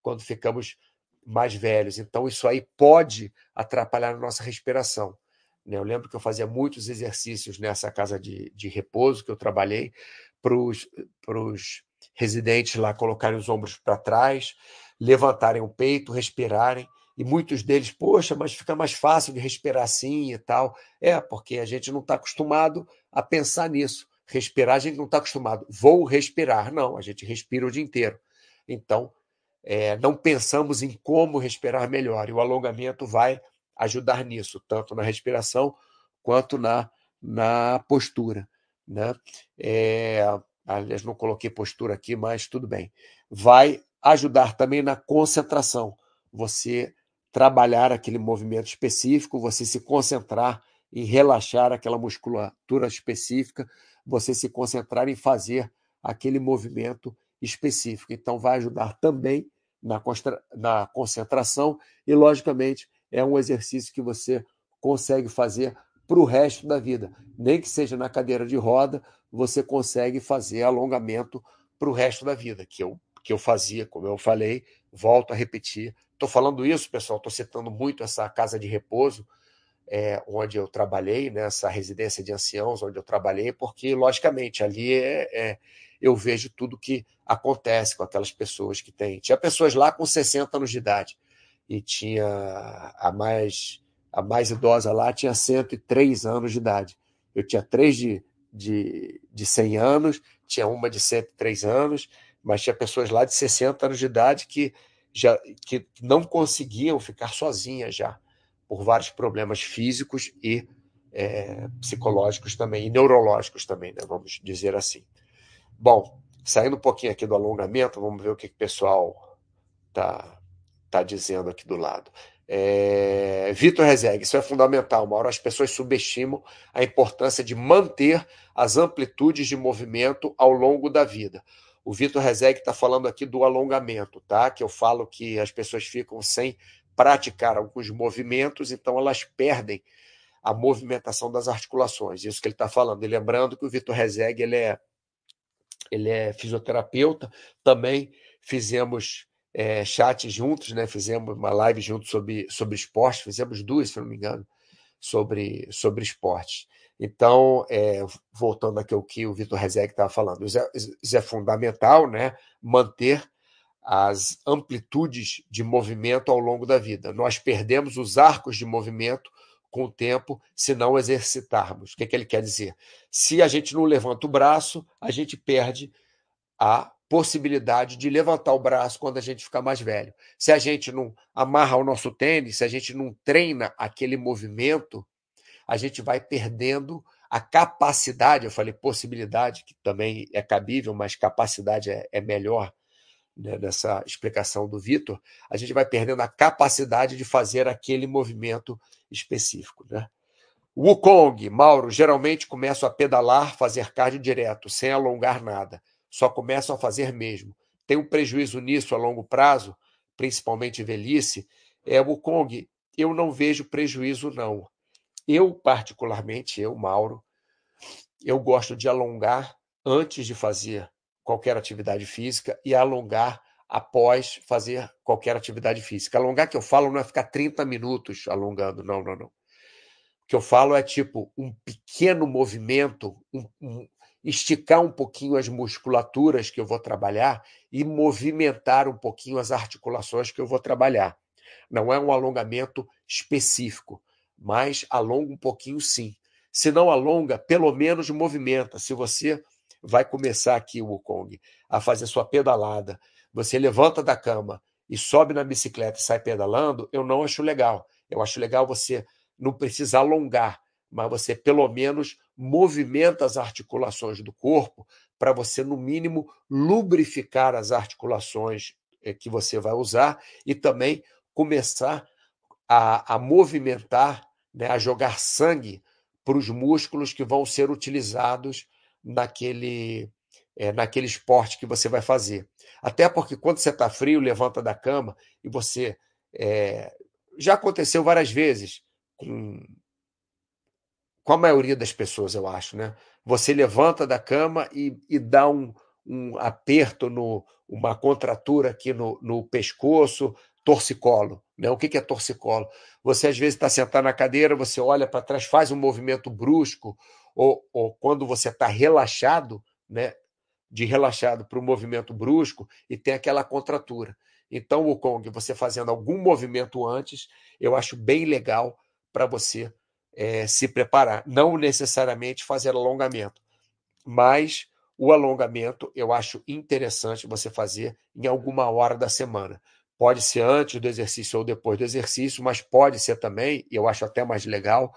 quando ficamos mais velhos. Então, isso aí pode atrapalhar a nossa respiração, né? Eu lembro que eu fazia muitos exercícios nessa casa de, de repouso que eu trabalhei, para os residentes lá colocarem os ombros para trás, levantarem o peito, respirarem, e muitos deles, poxa, mas fica mais fácil de respirar assim e tal. É, porque a gente não está acostumado a pensar nisso. Respirar, a gente não está acostumado. Vou respirar. Não, a gente respira o dia inteiro. Então, é, não pensamos em como respirar melhor. E o alongamento vai ajudar nisso, tanto na respiração quanto na, na postura, né? É, aliás, não coloquei postura aqui, mas tudo bem. Vai ajudar também na concentração. Você trabalhar aquele movimento específico, você se concentrar em relaxar aquela musculatura específica, você se concentrar em fazer aquele movimento específico. Então, vai ajudar também na, constra... na concentração e, logicamente, é um exercício que você consegue fazer para o resto da vida. Nem que seja na cadeira de roda, você consegue fazer alongamento para o resto da vida, que eu, que eu fazia, como eu falei, volto a repetir. Estou falando isso, pessoal, estou citando muito essa casa de repouso, É, onde eu trabalhei, nessa residência de anciãos onde eu trabalhei, porque, logicamente, ali é, é, eu vejo tudo que acontece com aquelas pessoas que têm. Tinha pessoas lá com sessenta anos de idade e tinha a mais, a mais idosa lá tinha cento e três anos de idade. Eu tinha três de, de, de cem anos, tinha uma de cento e três anos, mas tinha pessoas lá de sessenta anos de idade que, já, que não conseguiam ficar sozinhas já, por vários problemas físicos e é, psicológicos também, e neurológicos também, né, vamos dizer assim. Bom, saindo um pouquinho aqui do alongamento, vamos ver o que, que o pessoal está tá dizendo aqui do lado. É, Vitor Rezegue, isso é fundamental, Mauro. As pessoas subestimam a importância de manter as amplitudes de movimento ao longo da vida. O Vitor Rezegue está falando aqui do alongamento, tá? Que eu falo que as pessoas ficam sem praticar alguns movimentos, então elas perdem a movimentação das articulações, isso que ele está falando. E lembrando que o Vitor Rezegue, ele é, ele é fisioterapeuta, também fizemos é, chat juntos, né? Fizemos uma live juntos sobre, sobre esporte, fizemos duas, se não me engano, sobre, sobre esporte. Então, é, voltando aqui ao que o Vitor Rezegue estava falando, isso é, isso é fundamental, né? Manter as amplitudes de movimento ao longo da vida. Nós perdemos os arcos de movimento com o tempo se não exercitarmos. O que é que ele quer dizer? Se a gente não levanta o braço, a gente perde a possibilidade de levantar o braço quando a gente ficar mais velho. Se a gente não amarra o nosso tênis, se a gente não treina aquele movimento, a gente vai perdendo a capacidade, eu falei possibilidade, que também é cabível, mas capacidade é, é melhor, né, nessa explicação do Vitor, a gente vai perdendo a capacidade de fazer aquele movimento específico, né? Wukong, Mauro, geralmente começo a pedalar, fazer cardio direto, sem alongar nada. Só começo a fazer mesmo. Tem um prejuízo nisso a longo prazo, principalmente velhice. É, Wukong, eu não vejo prejuízo, não. Eu, particularmente, eu, Mauro, eu gosto de alongar antes de fazer qualquer atividade física e alongar após fazer qualquer atividade física. Alongar, que eu falo, não é ficar trinta minutos alongando, não, não, não. O que eu falo é tipo um pequeno movimento, um, um, esticar um pouquinho as musculaturas que eu vou trabalhar e movimentar um pouquinho as articulações que eu vou trabalhar. Não é um alongamento específico, mas alonga um pouquinho, sim. Se não alonga, pelo menos movimenta. Se você vai começar aqui, o Wukong, a fazer sua pedalada, você levanta da cama e sobe na bicicleta e sai pedalando, eu não acho legal. Eu acho legal você não precisar alongar, mas você pelo menos movimenta as articulações do corpo para você, no mínimo, lubrificar as articulações que você vai usar e também começar a, a movimentar, né, a jogar sangue para os músculos que vão ser utilizados naquele, é, naquele esporte que você vai fazer. Até porque quando você está frio, levanta da cama e você... É, já aconteceu várias vezes com, com a maioria das pessoas, eu acho, né? Você levanta da cama e, e dá um, um aperto, no, uma contratura aqui no, no pescoço, torcicolo, né? O que, que é torcicolo? Você às vezes está sentado na cadeira, você olha para trás, faz um movimento brusco, Ou, ou quando você está relaxado, né, de relaxado para o movimento brusco, e tem aquela contratura. Então, Wukong, você fazendo algum movimento antes, eu acho bem legal para você é, se preparar. Não necessariamente fazer alongamento, mas o alongamento eu acho interessante você fazer em alguma hora da semana. Pode ser antes do exercício ou depois do exercício, mas pode ser também, e eu acho até mais legal,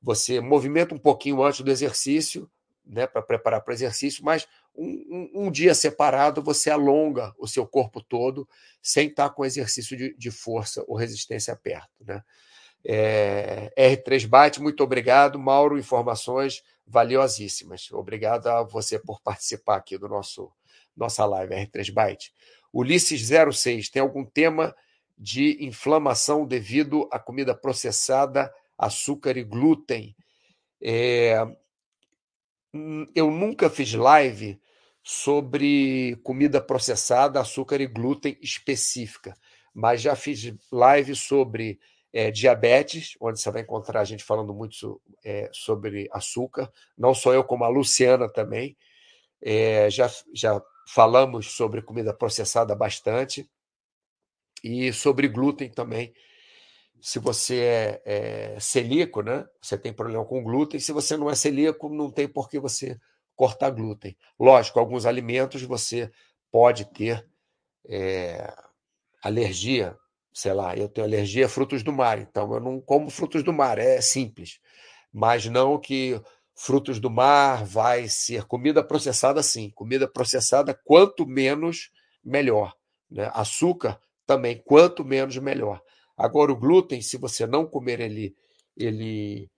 você movimenta um pouquinho antes do exercício, né, para preparar para o exercício, mas um, um, um dia separado você alonga o seu corpo todo sem estar com exercício de, de força ou resistência perto. Né? É, R três Byte, muito obrigado. Mauro, informações valiosíssimas. Obrigado a você por participar aqui do nosso nossa live R três Byte. Ulisses zero seis, tem algum tema de inflamação devido à comida processada, açúcar e glúten? É, eu nunca fiz live sobre comida processada, açúcar e glúten específica, mas já fiz live sobre é, diabetes, onde você vai encontrar a gente falando muito é, sobre açúcar, não só eu, como a Luciana também, é, já, já falamos sobre comida processada bastante e sobre glúten também. Se você é, é celíaco, né? Você tem problema com glúten. Se você não é celíaco, não tem por que você cortar glúten. Lógico, alguns alimentos você pode ter é, alergia. Sei lá, eu tenho alergia a frutos do mar, então eu não como frutos do mar, é simples. Mas não que frutos do mar vai ser comida processada, sim. Comida processada, quanto menos, melhor. Né? Açúcar também, quanto menos, melhor. Agora, o glúten, se você não comer ele, ele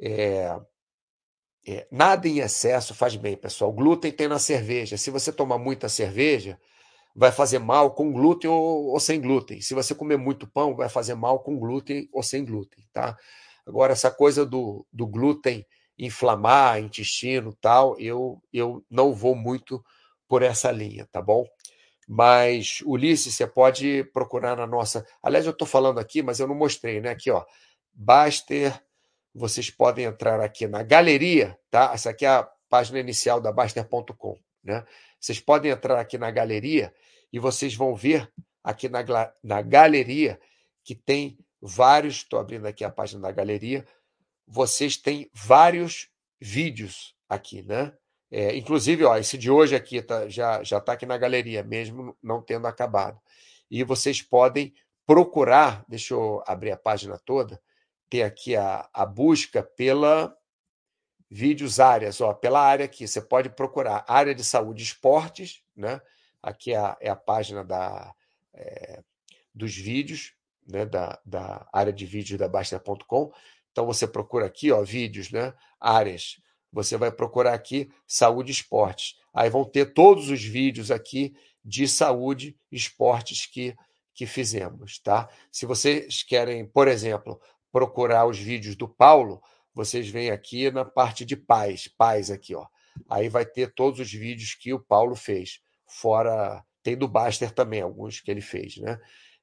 é, é, nada em excesso faz bem, pessoal. O glúten tem na cerveja. Se você tomar muita cerveja, vai fazer mal com glúten ou, ou sem glúten. Se você comer muito pão, vai fazer mal com glúten ou sem glúten, tá? Agora, essa coisa do, do glúten inflamar, intestino e tal, eu, eu não vou muito por essa linha, tá bom? Mas, Ulisses, você pode procurar na nossa... Aliás, eu estou falando aqui, mas eu não mostrei, né? Aqui, ó, Baster, vocês podem entrar aqui na galeria, tá? Essa aqui é a página inicial da Baster ponto com, né? Vocês podem entrar aqui na galeria e vocês vão ver aqui na, na galeria que tem vários... Estou abrindo aqui a página da galeria. Vocês têm vários vídeos aqui, né? É, inclusive, ó, esse de hoje aqui tá, já está aqui na galeria, mesmo não tendo acabado. E vocês podem procurar, deixa eu abrir a página toda, tem aqui a, a busca pela vídeos áreas, ó, pela área aqui, você pode procurar área de saúde e esportes, né? Aqui é a, é a página da, é, dos vídeos, né? da, da área de vídeos da Baster ponto com. Então você procura aqui, ó, vídeos, né? Áreas. Você vai procurar aqui saúde e esportes. Aí vão ter todos os vídeos aqui de saúde e esportes que, que fizemos, tá? Se vocês querem, por exemplo, procurar os vídeos do Paulo, vocês vêm aqui na parte de pais, pais aqui, ó. Aí vai ter todos os vídeos que o Paulo fez. Fora, tem do Baster também, alguns que ele fez, né?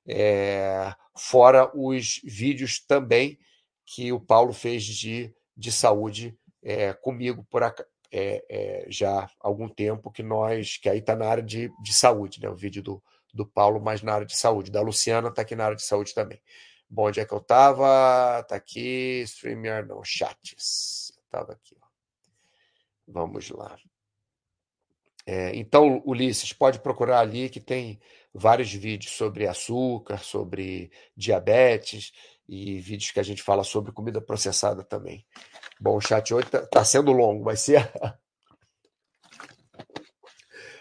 É, fora os vídeos também que o Paulo fez de, de saúde É, comigo por acá, é, é, já há algum tempo, que nós que aí está na área de, de saúde, né? O vídeo do, do Paulo, mas na área de saúde. Da Luciana está aqui na área de saúde também. Bom, onde é que eu estava? Está aqui, StreamYard, não, chats. Estava aqui. Ó. Vamos lá. É, então, Ulisses, pode procurar ali que tem vários vídeos sobre açúcar, sobre diabetes e vídeos que a gente fala sobre comida processada também. Bom, o chat hoje está tá sendo longo, vai ser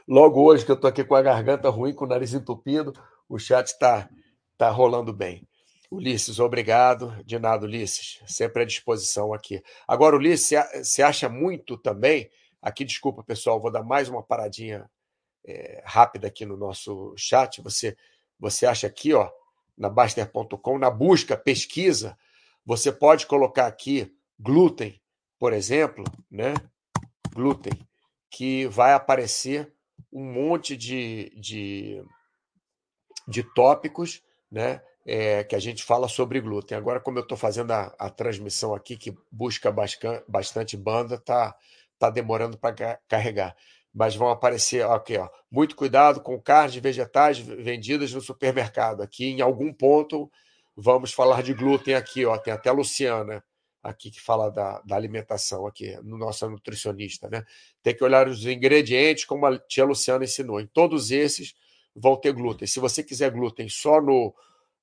logo hoje que eu estou aqui com a garganta ruim, com o nariz entupido, o chat está tá rolando bem. Ulisses, obrigado. De nada, Ulisses. Sempre à disposição aqui. Agora, Ulisses, você acha muito também... Aqui, desculpa, pessoal, vou dar mais uma paradinha é, rápida aqui no nosso chat. Você, você acha aqui, ó, na Baster ponto com, na busca, pesquisa, você pode colocar aqui glúten, por exemplo, né? Glúten, que vai aparecer um monte de, de, de tópicos, né? É, que a gente fala sobre glúten. Agora, como eu estou fazendo a, a transmissão aqui, que busca bastante banda, tá, tá demorando para carregar. mas vão aparecer aqui, ó. Muito cuidado com carnes de vegetais vendidas no supermercado. Aqui, em algum ponto, vamos falar de glúten aqui, ó. Tem até a Luciana aqui que fala da, da alimentação aqui, nossa nutricionista, né? Tem que olhar os ingredientes, como a tia Luciana ensinou. Em todos esses vão ter glúten. Se você quiser glúten só no,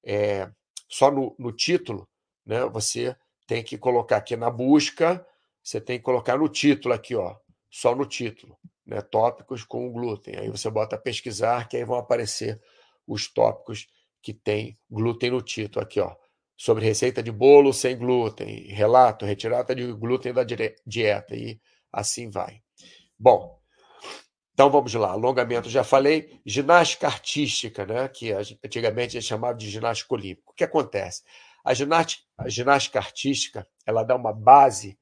é, só no, no título, né? Você tem que colocar aqui na busca, você tem que colocar no título aqui, ó. Só no título. Né, tópicos com glúten. Aí você bota pesquisar, que aí vão aparecer os tópicos que tem glúten no título. Aqui, ó. Sobre receita de bolo sem glúten, relato, retirada de glúten da dieta, e assim vai. Bom, então vamos lá. Alongamento, já falei. Ginástica artística, né, que antigamente é chamado de ginástica olímpica. O que acontece? A ginástica, a ginástica artística, ela dá uma base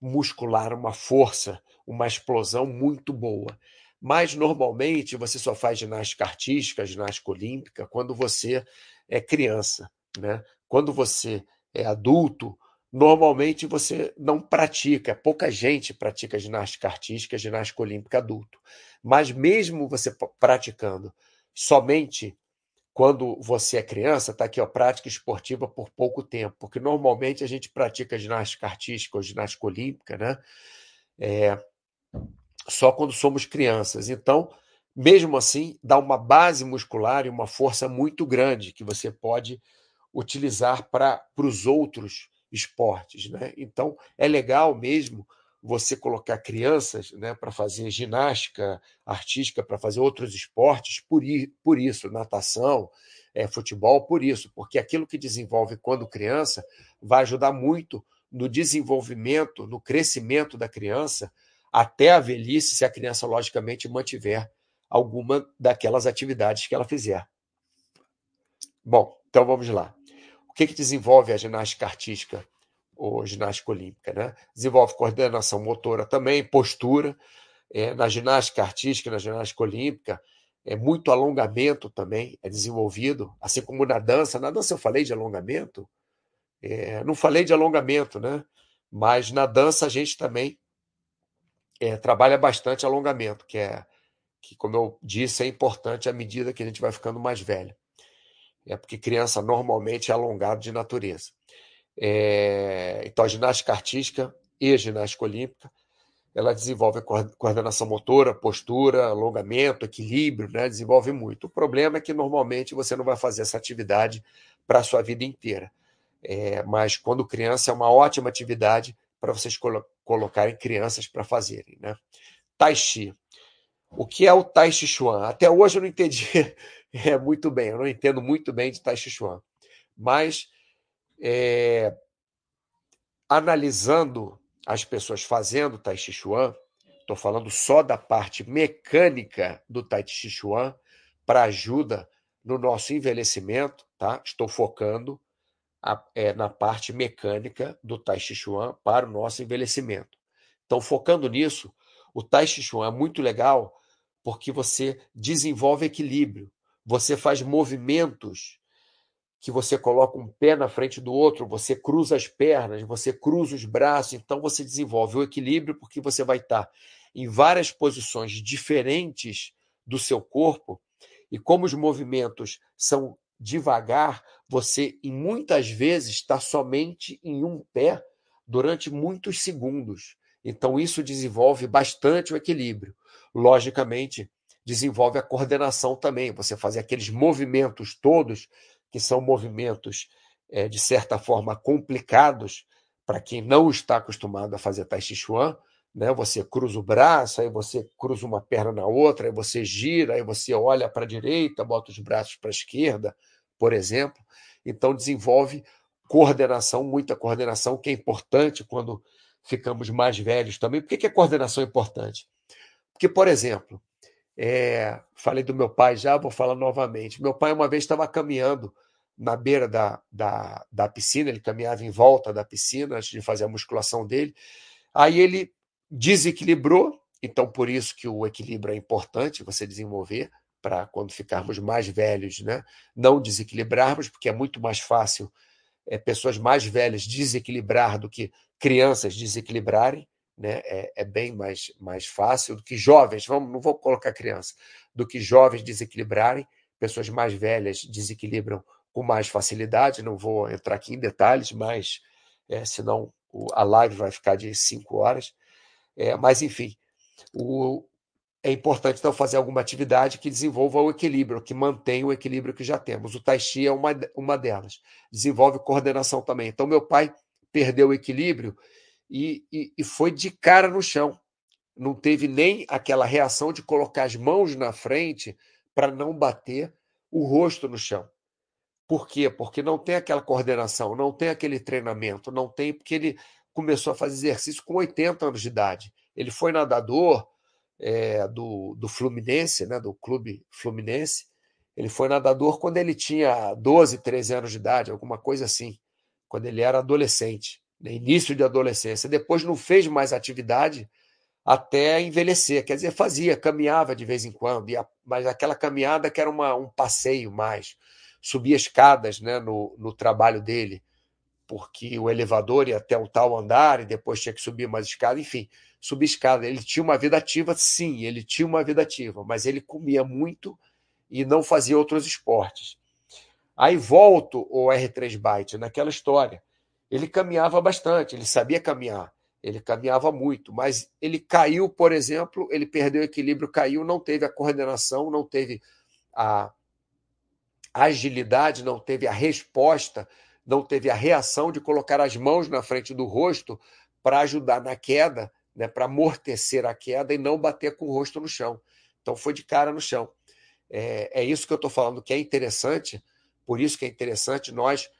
muscular, uma força, uma explosão muito boa. Mas, normalmente, você só faz ginástica artística, ginástica olímpica, quando você é criança, né? Quando você é adulto, normalmente você não pratica, pouca gente pratica ginástica artística, ginástica olímpica adulto. Mas mesmo você praticando somente quando você é criança, está aqui, ó, prática esportiva por pouco tempo, porque normalmente a gente pratica ginástica artística ou ginástica olímpica, né? É, só quando somos crianças. Então, mesmo assim, dá uma base muscular e uma força muito grande que você pode utilizar para os outros esportes, né? Então, é legal mesmo você colocar crianças, né, para fazer ginástica artística, para fazer outros esportes, por, por isso, natação, é, futebol, por isso, porque aquilo que desenvolve quando criança vai ajudar muito no desenvolvimento, no crescimento da criança até a velhice, se a criança, logicamente, mantiver alguma daquelas atividades que ela fizer. Bom, então vamos lá. O que que desenvolve a ginástica artística ou ginástica olímpica, né? Desenvolve coordenação motora também, postura. É, na ginástica artística, na ginástica olímpica, é muito alongamento também, é desenvolvido, assim como na dança. Na dança eu falei de alongamento? É, não falei de alongamento, né? Mas na dança a gente também é, trabalha bastante alongamento, que, é, que, como eu disse, é importante à medida que a gente vai ficando mais velho. É porque criança normalmente é alongado de natureza. É, então, a ginástica artística e a ginástica olímpica, ela desenvolve coordenação motora, postura, alongamento, equilíbrio, né? Desenvolve muito. O problema é que normalmente você não vai fazer essa atividade para a sua vida inteira. É, mas quando criança é uma ótima atividade para vocês colo- colocarem crianças para fazerem, né? Tai Chi. O que é o Tai Chi Chuan? Até hoje eu não entendi é, muito bem, eu não entendo muito bem de Tai Chi Chuan, mas É, analisando as pessoas fazendo Tai Chi Chuan, estou falando só da parte mecânica do Tai Chi Chuan para ajuda no nosso envelhecimento, tá? Estou focando a, é, na parte mecânica do Tai Chi Chuan para o nosso envelhecimento. Então, focando nisso, o Tai Chi Chuan é muito legal porque você desenvolve equilíbrio, você faz movimentos que você coloca um pé na frente do outro, você cruza as pernas, você cruza os braços, então você desenvolve o equilíbrio porque você vai estar em várias posições diferentes do seu corpo e como os movimentos são devagar, você em muitas vezes está somente em um pé durante muitos segundos. Então isso desenvolve bastante o equilíbrio. Logicamente, desenvolve a coordenação também, você fazer aqueles movimentos todos que são movimentos, é, de certa forma, complicados para quem não está acostumado a fazer Tai Chi Chuan, né? Você cruza o braço, aí você cruza uma perna na outra, aí você gira, aí você olha para a direita, bota os braços para a esquerda, por exemplo. Então, desenvolve coordenação, muita coordenação, que é importante quando ficamos mais velhos também. Por que que a coordenação é importante? Porque, por exemplo, É, falei do meu pai já, vou falar novamente. Meu pai uma vez estava caminhando na beira da, da, da piscina, ele caminhava em volta da piscina antes de fazer a musculação dele, aí ele desequilibrou, então por isso que o equilíbrio é importante você desenvolver para quando ficarmos mais velhos, né? Não desequilibrarmos, porque é muito mais fácil é, pessoas mais velhas desequilibrar do que crianças desequilibrarem, né, é, é bem mais, mais fácil do que jovens, vamos, não vou colocar criança, do que jovens desequilibrarem, pessoas mais velhas desequilibram com mais facilidade, não vou entrar aqui em detalhes, mas é, senão a live vai ficar de cinco horas, é, mas enfim, o, é importante então fazer alguma atividade que desenvolva o equilíbrio, que mantenha o equilíbrio que já temos, o tai chi é uma, uma delas, desenvolve coordenação também, então meu pai perdeu o equilíbrio e, e, e foi de cara no chão, não teve nem aquela reação de colocar as mãos na frente para não bater o rosto no chão. Por quê? Porque não tem aquela coordenação, não tem aquele treinamento, não tem, porque ele começou a fazer exercício com oitenta anos de idade. Ele foi nadador é, do, do Fluminense, né, do clube Fluminense, ele foi nadador quando ele tinha doze, treze anos de idade, alguma coisa assim, quando ele era adolescente, né, início de adolescência. Depois não fez mais atividade até envelhecer, quer dizer, fazia, caminhava de vez em quando, a, mas aquela caminhada que era uma, um passeio mais, subia escadas, né, no, no trabalho dele, porque o elevador ia até um tal andar e depois tinha que subir mais escada, enfim, subir escada. Ele tinha uma vida ativa, sim, ele tinha uma vida ativa, mas ele comia muito e não fazia outros esportes. Aí volto o R três Byte naquela história. Ele caminhava bastante, ele sabia caminhar, ele caminhava muito, mas ele caiu, por exemplo, ele perdeu o equilíbrio, caiu, não teve a coordenação, não teve a... a agilidade, não teve a resposta, não teve a reação de colocar as mãos na frente do rosto para ajudar na queda, né, para amortecer a queda e não bater com o rosto no chão. Então foi de cara no chão. É, é isso que eu estou falando que é interessante, por isso que é interessante nós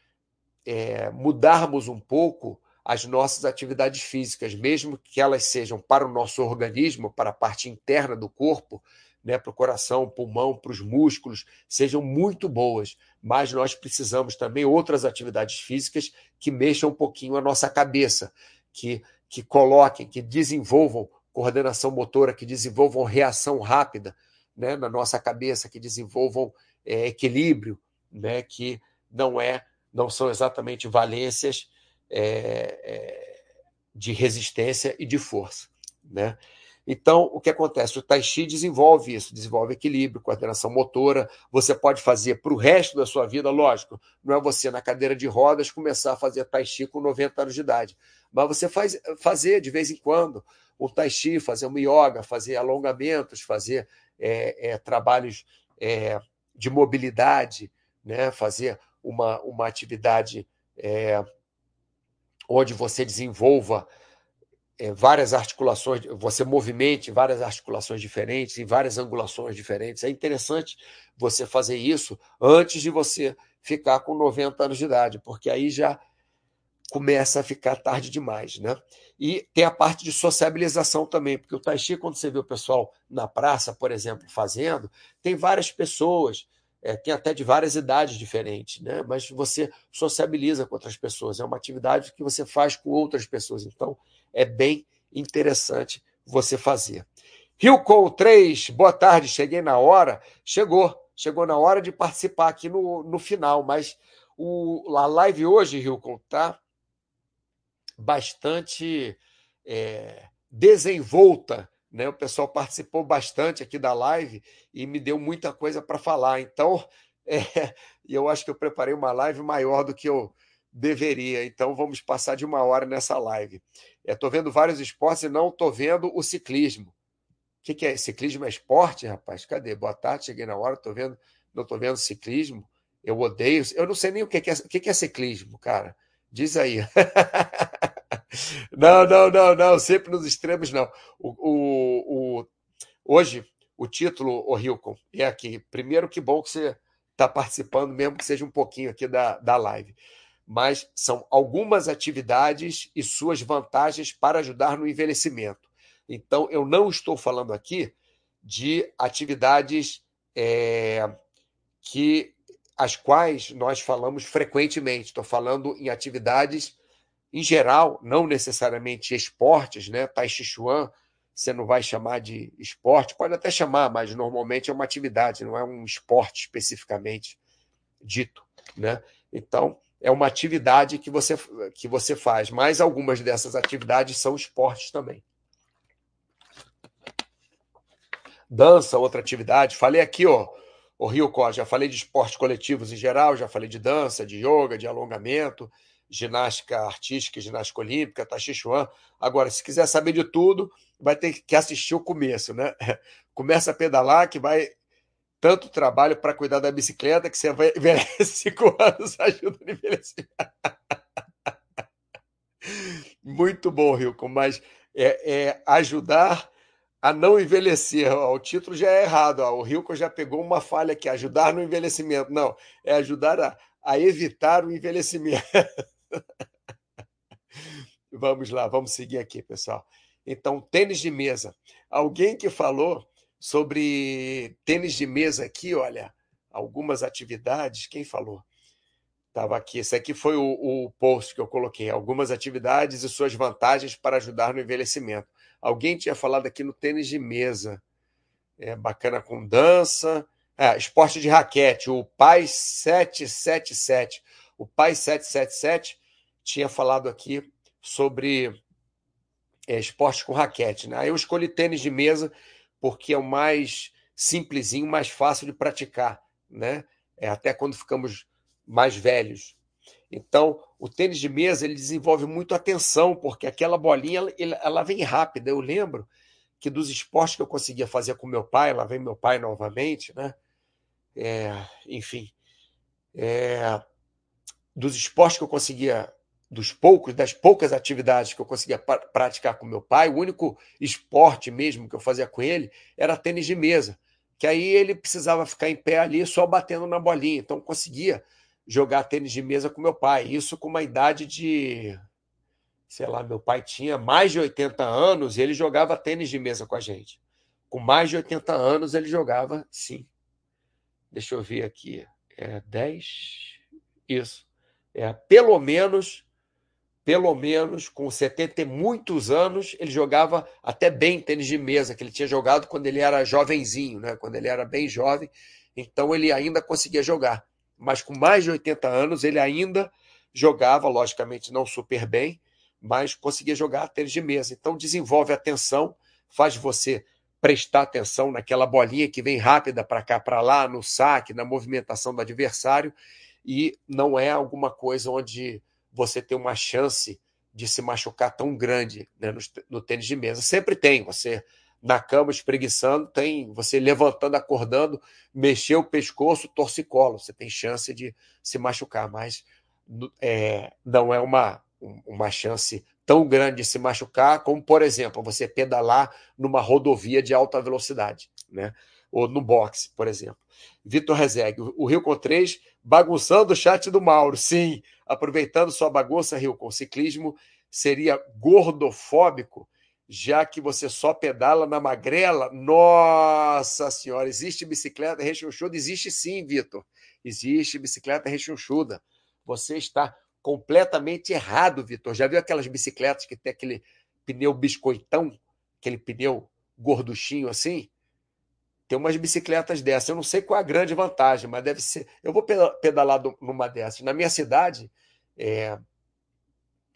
é, mudarmos um pouco as nossas atividades físicas, mesmo que elas sejam para o nosso organismo, para a parte interna do corpo, né, para o coração, pulmão, para os músculos, sejam muito boas, mas nós precisamos também outras atividades físicas que mexam um pouquinho a nossa cabeça, que, que coloquem, que desenvolvam coordenação motora, que desenvolvam reação rápida, né, na nossa cabeça, que desenvolvam é, equilíbrio, né, que não, é, não são exatamente valências é, é, de resistência e de força, né? Então, o que acontece? O tai chi desenvolve isso, desenvolve equilíbrio, coordenação motora, você pode fazer para o resto da sua vida, lógico, não é você na cadeira de rodas começar a fazer tai chi com noventa anos de idade, mas você faz, fazer de vez em quando o tai chi, fazer um yoga, fazer alongamentos, fazer é, é, trabalhos é, de mobilidade, né? Fazer uma, uma atividade é, onde você desenvolva É, várias articulações, você movimente várias articulações diferentes, em várias angulações diferentes. É interessante você fazer isso antes de você ficar com noventa anos de idade, porque aí já começa a ficar tarde demais, né? E tem a parte de sociabilização também, porque o tai chi, quando você vê o pessoal na praça, por exemplo, fazendo, tem várias pessoas, é, tem até de várias idades diferentes, né? Mas você sociabiliza com outras pessoas, é uma atividade que você faz com outras pessoas, então é bem interessante você fazer. Rilcon três, boa tarde, cheguei na hora. Chegou, chegou na hora de participar aqui no, no final, mas o, a live hoje, Rilcon, está bastante é, desenvolta, né? O pessoal participou bastante aqui da live e me deu muita coisa para falar. Então, é, eu acho que eu preparei uma live maior do que eu deveria, então vamos passar de uma hora nessa live. Estou vendo vários esportes e não estou vendo o ciclismo. O que, que é? Ciclismo é esporte, rapaz? Cadê? Boa tarde, cheguei na hora, tô vendo, não estou vendo ciclismo. Eu odeio. Eu não sei nem o que, que, é, o que, que é ciclismo, cara. Diz aí. Não, não, não, não. Sempre nos extremos, não. O, o, o... Hoje, o título, o Rilcon, é aqui. Primeiro, que bom que você está participando, mesmo que seja um pouquinho aqui da, da live. Mas são algumas atividades e suas vantagens para ajudar no envelhecimento. Então, eu não estou falando aqui de atividades é, que, as quais nós falamos frequentemente. Estou falando em atividades, em geral, não necessariamente esportes, né? Tai Chi Chuan, você não vai chamar de esporte, pode até chamar, mas normalmente é uma atividade, não é um esporte especificamente dito, né? Então, é uma atividade que você, que você faz, mas algumas dessas atividades são esportes também. Dança, outra atividade. Falei aqui, ó, o Rilco, já falei de esportes coletivos em geral, já falei de dança, de yoga, de alongamento, ginástica artística, ginástica olímpica, tachichuan. Agora, se quiser saber de tudo, vai ter que assistir o começo, né? Começa a pedalar, que vai... Tanto trabalho para cuidar da bicicleta que você vai envelhecer cinco anos, ajuda a envelhecer. Muito bom, Rilco, mas é, é ajudar a não envelhecer. O título já é errado. O Rilco já pegou uma falha aqui, ajudar no envelhecimento. Não, é ajudar a, a evitar o envelhecimento. Vamos lá, vamos seguir aqui, pessoal. Então, tênis de mesa. Alguém que falou sobre tênis de mesa aqui, olha, algumas atividades, quem falou? Estava aqui, esse aqui foi o, o post que eu coloquei, algumas atividades e suas vantagens para ajudar no envelhecimento. Alguém tinha falado aqui no tênis de mesa, é bacana com dança, é, esporte de raquete, o Pai sete sete sete, o Pai sete sete sete tinha falado aqui sobre é, esporte com raquete, né? Aí eu escolhi tênis de mesa, porque é o mais simplesinho, mais fácil de praticar, né? É até quando ficamos mais velhos. Então, o tênis de mesa ele desenvolve muito a atenção, porque aquela bolinha ela vem rápida. Eu lembro que dos esportes que eu conseguia fazer com meu pai, lá vem meu pai novamente, né? É, enfim, é, dos esportes que eu conseguia, dos poucos, das poucas atividades que eu conseguia praticar com meu pai, o único esporte mesmo que eu fazia com ele era tênis de mesa, que aí ele precisava ficar em pé ali só batendo na bolinha, então conseguia jogar tênis de mesa com meu pai, isso com uma idade de, sei lá, meu pai tinha mais de oitenta anos e ele jogava tênis de mesa com a gente, com mais de oitenta anos ele jogava, sim, deixa eu ver aqui, é dez, isso, é pelo menos... Pelo menos, com setenta e muitos anos, ele jogava até bem tênis de mesa, que ele tinha jogado quando ele era jovenzinho, né? Quando ele era bem jovem, então ele ainda conseguia jogar. Mas com mais de oitenta anos, ele ainda jogava, logicamente não super bem, mas conseguia jogar tênis de mesa. Então desenvolve atenção, faz você prestar atenção naquela bolinha que vem rápida para cá, para lá, no saque, na movimentação do adversário, e não é alguma coisa onde... você tem uma chance de se machucar tão grande, né, no, no tênis de mesa. Sempre tem, você na cama espreguiçando, tem você levantando, acordando, mexer o pescoço, torcicolo, você tem chance de se machucar, mas é, não é uma, uma chance tão grande de se machucar como, por exemplo, você pedalar numa rodovia de alta velocidade, né? Ou no boxe, por exemplo. Vitor Rezegue, o Rilcon três bagunçando o chat do Mauro. Sim, aproveitando sua bagunça, Rilcon, ciclismo seria gordofóbico, já que você só pedala na magrela? Nossa senhora, existe bicicleta rechonchuda? Existe sim, Vitor. Existe bicicleta rechonchuda. Você está completamente errado, Vitor. Já viu aquelas bicicletas que tem aquele pneu biscoitão? Aquele pneu gorduchinho assim? Tem umas bicicletas dessas, eu não sei qual é a grande vantagem, mas deve ser... Eu vou pedalar numa dessas. Na minha cidade, é...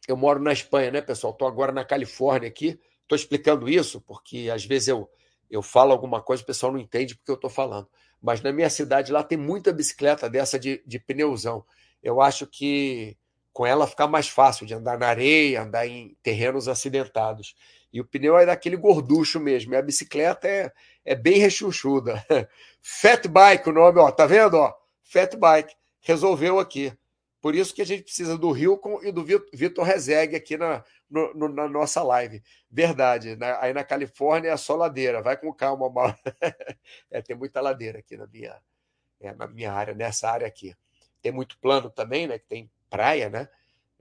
eu moro na Espanha, né, pessoal? Estou agora na Califórnia aqui, estou explicando isso, porque às vezes eu, eu falo alguma coisa e o pessoal não entende porque eu estou falando. Mas na minha cidade lá tem muita bicicleta dessa de, de pneuzão. Eu acho que com ela fica mais fácil de andar na areia, andar em terrenos acidentados. E o pneu é daquele gorducho mesmo. E a bicicleta é, é bem rechuchuda. Fat Bike o nome, ó. Tá vendo, ó? Fat Bike. Resolveu aqui. Por isso que a gente precisa do Rilcon e do Vitor Rezegue aqui na, no, no, na nossa live. Verdade. Na, aí na Califórnia é só ladeira. Vai com calma, Mauro. É, tem muita ladeira aqui na minha, é, na minha área, nessa área aqui. Tem muito plano também, né? Que tem praia, né?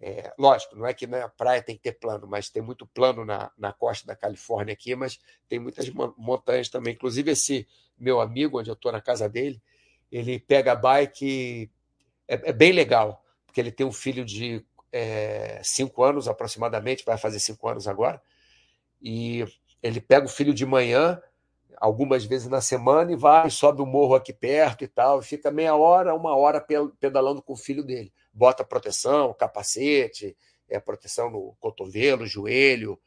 É, lógico, não é que na praia tem que ter plano, mas tem muito plano na, na costa da Califórnia aqui, mas tem muitas montanhas também. Inclusive esse meu amigo, onde eu estou na casa dele, ele pega bike, é, é bem legal, porque ele tem um filho de é, cinco anos aproximadamente, vai fazer cinco anos agora, e ele pega o filho de manhã, algumas vezes na semana, e vai, sobe o morro aqui perto e tal, e fica meia hora, uma hora pedalando com o filho dele. bota proteção, capacete, é, proteção no cotovelo, joelho,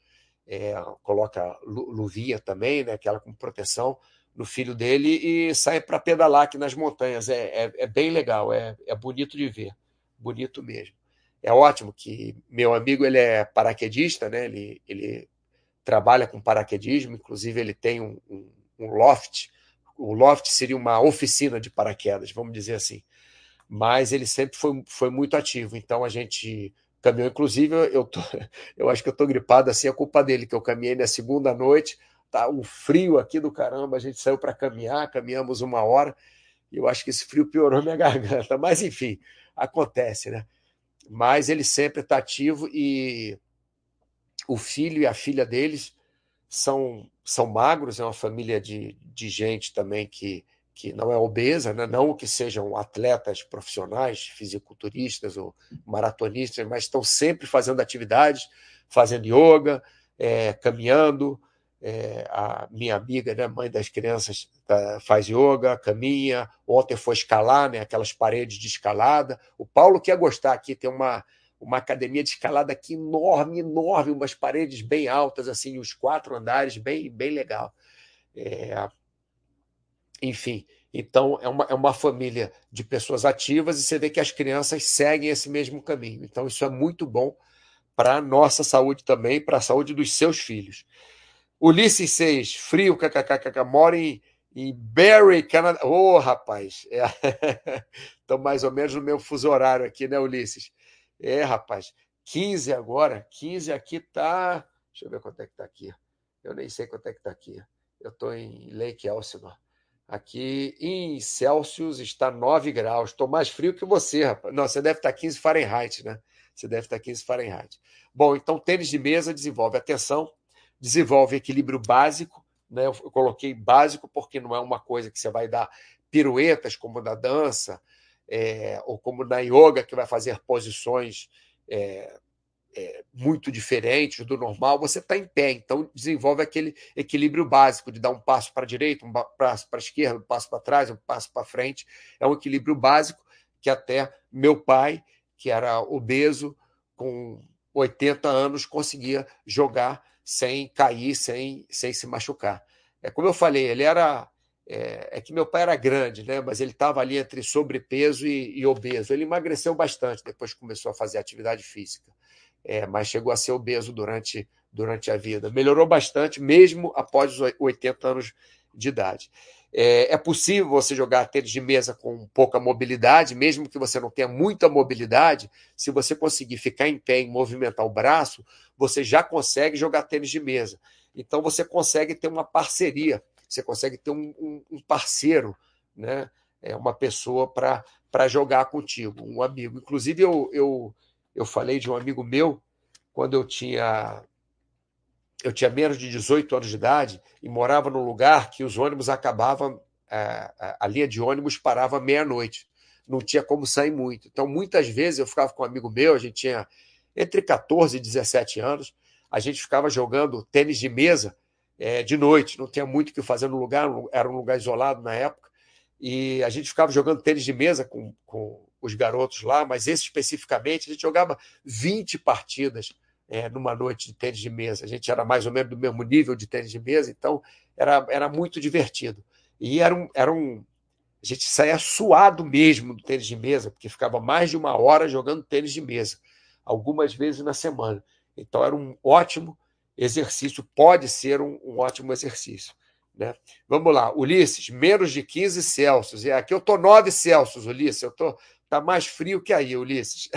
é, coloca luvinha também, né, aquela com proteção no filho dele, e sai para pedalar aqui nas montanhas. É, é, é bem legal, é, é bonito de ver, bonito mesmo. É ótimo que meu amigo, ele é paraquedista, né? ele, ele trabalha com paraquedismo, inclusive ele tem um, um, um loft. O loft seria uma oficina de paraquedas, vamos dizer assim. Mas ele sempre foi, foi muito ativo, então a gente caminhou. Inclusive, eu, tô, eu acho que eu estou gripado, assim, é culpa dele, que eu caminhei na segunda noite, tá um frio aqui do caramba, a gente saiu para caminhar, caminhamos uma hora, e eu acho que esse frio piorou minha garganta, mas enfim, acontece, né? Mas ele sempre está ativo, e o filho e a filha deles são, são magros, é uma família de, de gente também que, que não é obesa, né? Não que sejam atletas profissionais, fisiculturistas ou maratonistas, mas estão sempre fazendo atividades, fazendo yoga, é, caminhando. É, a minha amiga, né, mãe das crianças, tá, faz yoga, caminha. Ontem foi escalar, né, aquelas paredes de escalada. O Paulo que ia gostar aqui, tem uma, uma academia de escalada aqui enorme, enorme, umas paredes bem altas, assim, os quatro andares, bem, bem legal. É, enfim, então é uma, é uma família de pessoas ativas, e você vê que as crianças seguem esse mesmo caminho. Então isso é muito bom para a nossa saúde também, para a saúde dos seus filhos. Ulisses seis, frio, kkkk, mora em, em Barrie, Canadá. Ô, oh, rapaz, é. Então mais ou menos no meu fuso horário aqui, né, Ulisses? É, rapaz, quinze agora, quinze aqui tá... Deixa eu ver quanto é que tá aqui. Eu nem sei quanto é que tá aqui. Eu tô em Lake Elsinore. Aqui em Celsius está nove graus. Tô mais frio que você, rapaz. Não, você deve estar quinze Fahrenheit, né? Você deve estar quinze Fahrenheit. Bom, então tênis de mesa desenvolve atenção, desenvolve equilíbrio básico, né? Eu coloquei básico porque não é uma coisa que você vai dar piruetas, como na dança, é, ou como na yoga, que vai fazer posições é, é, muito diferentes do normal. Você está em pé, então desenvolve aquele equilíbrio básico de dar um passo para a direita, um passo para a esquerda, um passo para trás, um passo para frente. É um equilíbrio básico que até meu pai, que era obeso, com oitenta anos, conseguia jogar sem cair, sem, sem se machucar. É como eu falei, ele era... É, é que meu pai era grande, né? Mas ele estava ali entre sobrepeso e, e obeso. Ele emagreceu bastante, depois começou a fazer atividade física. É, mas chegou a ser obeso durante, durante a vida. Melhorou bastante, mesmo após os oitenta anos de idade. É, é possível você jogar tênis de mesa com pouca mobilidade, mesmo que você não tenha muita mobilidade. Se você conseguir ficar em pé e movimentar o braço, você já consegue jogar tênis de mesa. Então você consegue ter uma parceria, você consegue ter um, um, um parceiro, né? É uma pessoa para jogar contigo, um amigo. Inclusive, eu, eu, eu falei de um amigo meu, quando eu tinha... Eu tinha menos de dezoito anos de idade e morava num lugar que os ônibus acabavam, a, a linha de ônibus parava meia-noite. Não tinha como sair muito. Então, muitas vezes, eu ficava com um amigo meu, a gente tinha entre catorze e dezessete anos, a gente ficava jogando tênis de mesa é, de noite, não tinha muito o que fazer no lugar, era um lugar isolado na época, e a gente ficava jogando tênis de mesa com, com os garotos lá, mas esse especificamente, a gente jogava vinte partidas. É, numa noite de tênis de mesa. A gente era mais ou menos do mesmo nível de tênis de mesa, então era, era muito divertido. E era um, era um... A gente saía suado mesmo do tênis de mesa, porque ficava mais de uma hora jogando tênis de mesa, algumas vezes na semana. Então era um ótimo exercício, pode ser um, um ótimo exercício, né? Vamos lá, Ulisses, menos de quinze Celsius. É, aqui eu estou nove Celsius, Ulisses. Eu tô, tá mais frio que aí, Ulisses.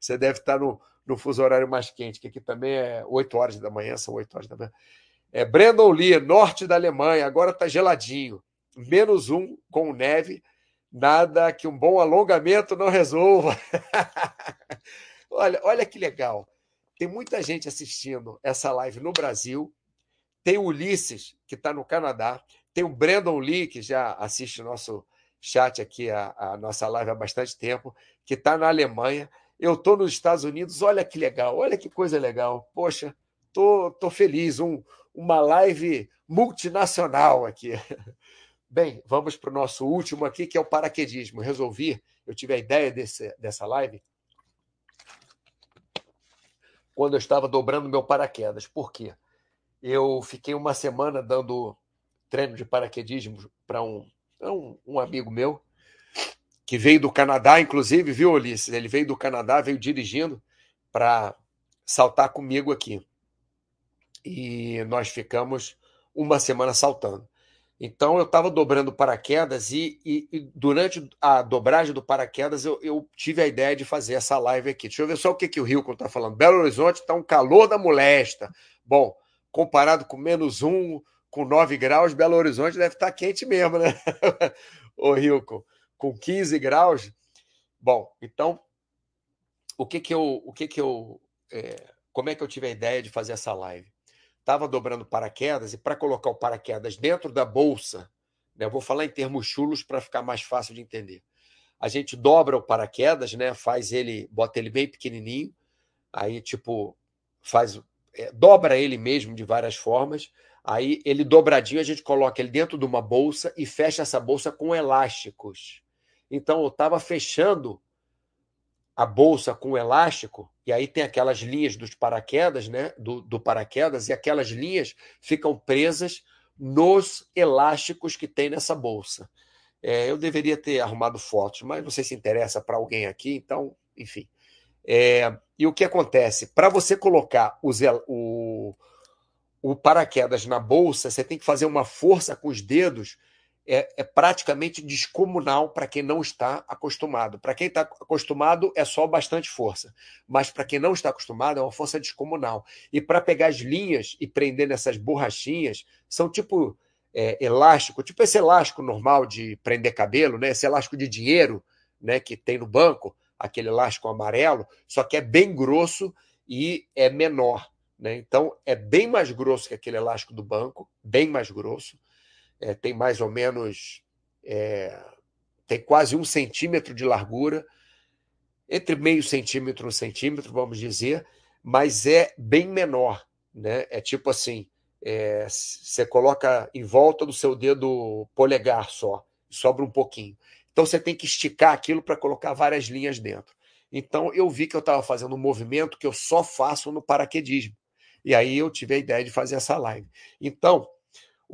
Você deve estar no... no fuso horário mais quente, que aqui também é oito horas da manhã, são oito horas da manhã. É, Brandon Lee, norte da Alemanha, agora está geladinho. Menos um com neve, nada que um bom alongamento não resolva. Olha, olha que legal. Tem muita gente assistindo essa live no Brasil, tem o Ulisses, que está no Canadá, tem o Brandon Lee, que já assiste o nosso chat aqui, a, a nossa live há bastante tempo, que está na Alemanha. Eu estou nos Estados Unidos, olha que legal, olha que coisa legal. Poxa, tô, tô feliz, um, uma live multinacional aqui. Bem, vamos para o nosso último aqui, que é o paraquedismo. Resolvi eu tive a ideia desse, dessa live quando eu estava dobrando meu paraquedas. Por quê? Eu fiquei uma semana dando treino de paraquedismo para um, um, um amigo meu, que veio do Canadá, inclusive, viu, Ulisses? Ele veio do Canadá, veio dirigindo para saltar comigo aqui. E nós ficamos uma semana saltando. Então, eu estava dobrando paraquedas e, e, e durante a dobragem do paraquedas eu, eu tive a ideia de fazer essa live aqui. Deixa eu ver só o que, que o Rilcon está falando. Belo Horizonte está um calor da molesta. Bom, comparado com menos um, com nove graus, Belo Horizonte deve estar tá quente mesmo, né? Ô, Rilcon, com quinze graus. Bom, então, o que que eu... O que que eu é, como é que eu tive a ideia de fazer essa live? Estava dobrando paraquedas e para colocar o paraquedas dentro da bolsa, né, eu vou falar em termos chulos para ficar mais fácil de entender. A gente dobra o paraquedas, né, faz ele, bota ele bem pequenininho, aí tipo faz, é, dobra ele mesmo de várias formas, aí ele dobradinho a gente coloca ele dentro de uma bolsa e fecha essa bolsa com elásticos. Então eu estava fechando a bolsa com elástico, e aí tem aquelas linhas dos paraquedas, né? Do, do paraquedas, e aquelas linhas ficam presas nos elásticos que tem nessa bolsa. É, eu deveria ter arrumado fotos, mas não sei se interessa para alguém aqui, então, enfim. É, e o que acontece? Para você colocar os, o, o paraquedas na bolsa, você tem que fazer uma força com os dedos. É, é praticamente descomunal para quem não está acostumado. Para quem está acostumado é só bastante força, mas para quem não está acostumado é uma força descomunal. E para pegar as linhas e prender nessas borrachinhas, são tipo é, elástico, tipo esse elástico normal de prender cabelo, né? Esse elástico de dinheiro, né? Que tem no banco, aquele elástico amarelo, só que é bem grosso e é menor, né? Então é bem mais grosso que aquele elástico do banco, bem mais grosso. É, tem mais ou menos, é, tem quase um centímetro de largura, entre meio centímetro e um centímetro, vamos dizer, mas é bem menor, né? É tipo assim, é, você coloca em volta do seu dedo polegar só, sobra um pouquinho. Então você tem que esticar aquilo para colocar várias linhas dentro. Então eu vi que eu estava fazendo um movimento que eu só faço no paraquedismo. E aí eu tive a ideia de fazer essa live. Então,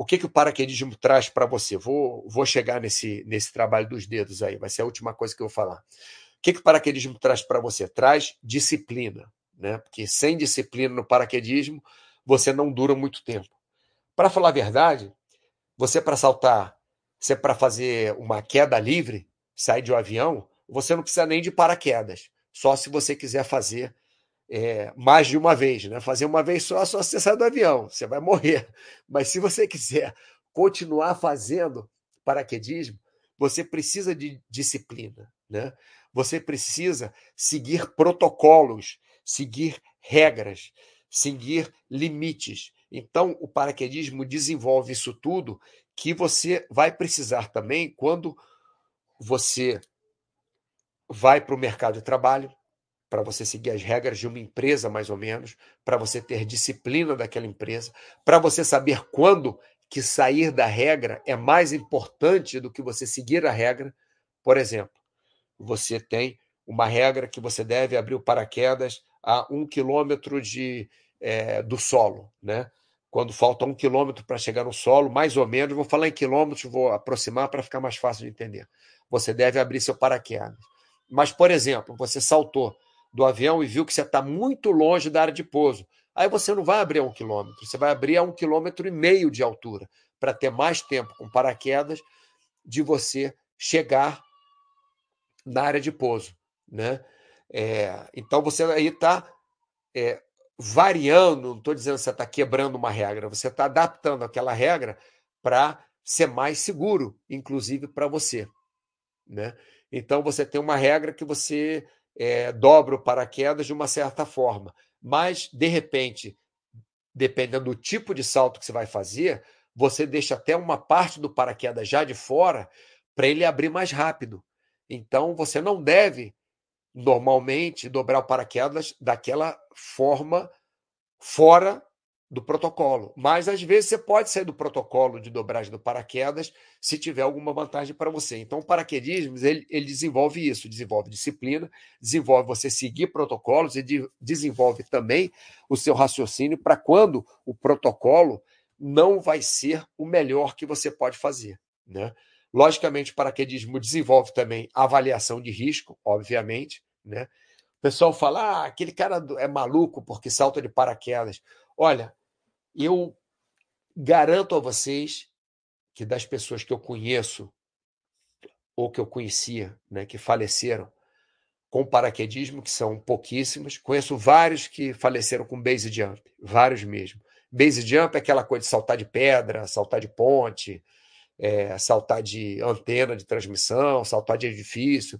o que, que o paraquedismo traz para você? Vou, vou chegar nesse, nesse trabalho dos dedos aí, vai ser a última coisa que eu vou falar. O que, que o paraquedismo traz para você? Traz disciplina, né? Porque sem disciplina no paraquedismo, você não dura muito tempo. Para falar a verdade, você para saltar, você para fazer uma queda livre, sair de um avião, você não precisa nem de paraquedas, só se você quiser fazer É, mais de uma vez, né? Fazer uma vez só, só você sai do avião, você vai morrer. Mas se você quiser continuar fazendo paraquedismo, você precisa de disciplina, né? Você precisa seguir protocolos, seguir regras, seguir limites. Então, o paraquedismo desenvolve isso tudo que você vai precisar também quando você vai para o mercado de trabalho, para você seguir as regras de uma empresa, mais ou menos, para você ter disciplina daquela empresa, para você saber quando que sair da regra é mais importante do que você seguir a regra. Por exemplo, você tem uma regra que você deve abrir o paraquedas a um quilômetro de, é, do solo, né? Quando falta um quilômetro para chegar no solo, mais ou menos, vou falar em quilômetros, vou aproximar para ficar mais fácil de entender. Você deve abrir seu paraquedas. Mas, por exemplo, você saltou do avião e viu que você está muito longe da área de pouso. Aí você não vai abrir a um quilômetro, você vai abrir a um quilômetro e meio de altura, para ter mais tempo com paraquedas de você chegar na área de pouso, né? É, então você aí está é, variando, não estou dizendo que você está quebrando uma regra, você está adaptando aquela regra para ser mais seguro, inclusive para você, né? Então você tem uma regra que você É, dobra o paraquedas de uma certa forma, mas, de repente, dependendo do tipo de salto que você vai fazer, você deixa até uma parte do paraquedas já de fora para ele abrir mais rápido. Então, você não deve, normalmente, dobrar o paraquedas daquela forma fora do protocolo. Mas, às vezes, você pode sair do protocolo de dobragem do paraquedas se tiver alguma vantagem para você. Então, o paraquedismo, ele, ele desenvolve isso, desenvolve disciplina, desenvolve você seguir protocolos e de, desenvolve também o seu raciocínio para quando o protocolo não vai ser o melhor que você pode fazer, né? Logicamente, o paraquedismo desenvolve também a avaliação de risco, obviamente, né? O pessoal fala, ah, aquele cara é maluco porque salta de paraquedas. Olha, eu garanto a vocês que das pessoas que eu conheço ou que eu conhecia, né, que faleceram com paraquedismo, que são pouquíssimas, conheço vários que faleceram com base jump, vários mesmo. Base jump é aquela coisa de saltar de pedra, saltar de ponte, é, saltar de antena de transmissão, saltar de edifício.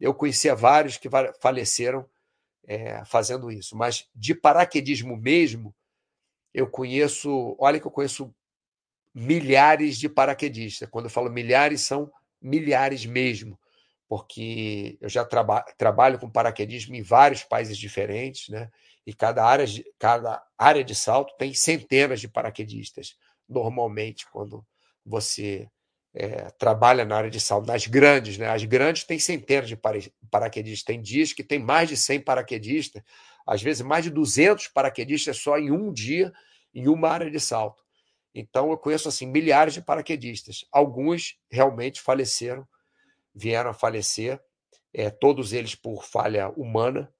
Eu conhecia vários que faleceram é, fazendo isso, mas de paraquedismo mesmo, eu conheço, olha que eu conheço milhares de paraquedistas. Quando eu falo milhares, são milhares mesmo, porque eu já traba- trabalho com paraquedismo em vários países diferentes, né? E cada área, cada área de salto tem centenas de paraquedistas, normalmente, quando você é, trabalha na área de salto. Nas grandes, né? As grandes tem centenas de para- paraquedistas, tem dias que tem mais de cem paraquedistas, às vezes mais de duzentos paraquedistas só em um dia, em uma área de salto. Então, eu conheço assim, milhares de paraquedistas. Alguns realmente faleceram, vieram a falecer, é, todos eles por falha humana,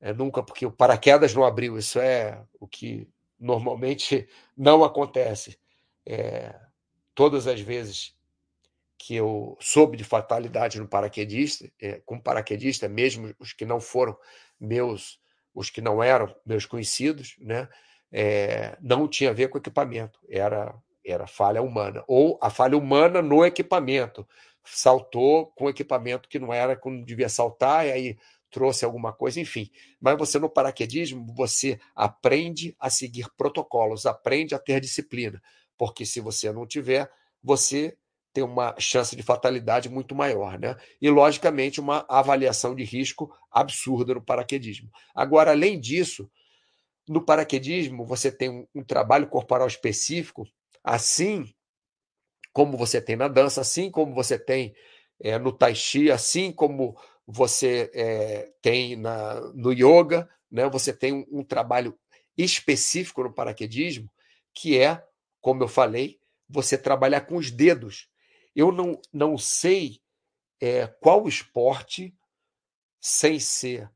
é, nunca porque o paraquedas não abriu, isso é o que normalmente não acontece. É, todas as vezes que eu soube de fatalidade no paraquedista, é, com paraquedista, mesmo os que não foram meus, os que não eram meus conhecidos, né, é, não tinha a ver com equipamento, era, era falha humana, ou a falha humana no equipamento, saltou com equipamento que não era, que não devia saltar, e aí trouxe alguma coisa, enfim. Mas você no paraquedismo, você aprende a seguir protocolos, aprende a ter disciplina, porque se você não tiver, você tem uma chance de fatalidade muito maior, né? E, logicamente, uma avaliação de risco absurda no paraquedismo. Agora, além disso, no paraquedismo, você tem um, um trabalho corporal específico, assim como você tem na dança, assim como você tem é, no tai chi, assim como você é, tem na, no yoga, né? Você tem um, um trabalho específico no paraquedismo, que é, como eu falei, você trabalhar com os dedos. Eu não, não sei é, qual esporte, sem ser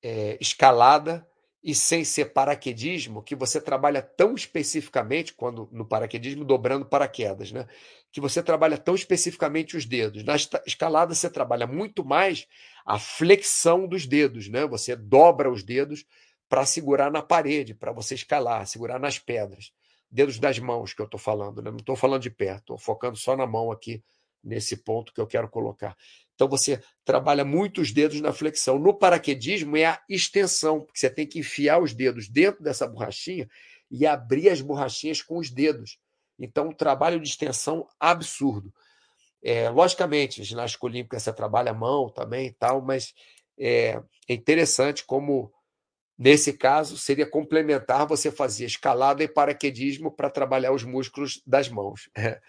é, escalada e sem ser paraquedismo, que você trabalha tão especificamente, quando no paraquedismo, dobrando paraquedas, né? Que você trabalha tão especificamente os dedos. Na escalada, você trabalha muito mais a flexão dos dedos, né? Você dobra os dedos para segurar na parede, para você escalar, segurar nas pedras. Dedos das mãos que eu estou falando, né? Não estou falando de pé, estou focando só na mão aqui, nesse ponto que eu quero colocar. Então você trabalha muito os dedos na flexão. No paraquedismo é a extensão, porque você tem que enfiar os dedos dentro dessa borrachinha e abrir as borrachinhas com os dedos. Então um trabalho de extensão absurdo. É, logicamente, ginástica olímpica você trabalha a mão também e tal, mas é interessante como nesse caso, seria complementar você fazer escalada e paraquedismo para trabalhar os músculos das mãos. É.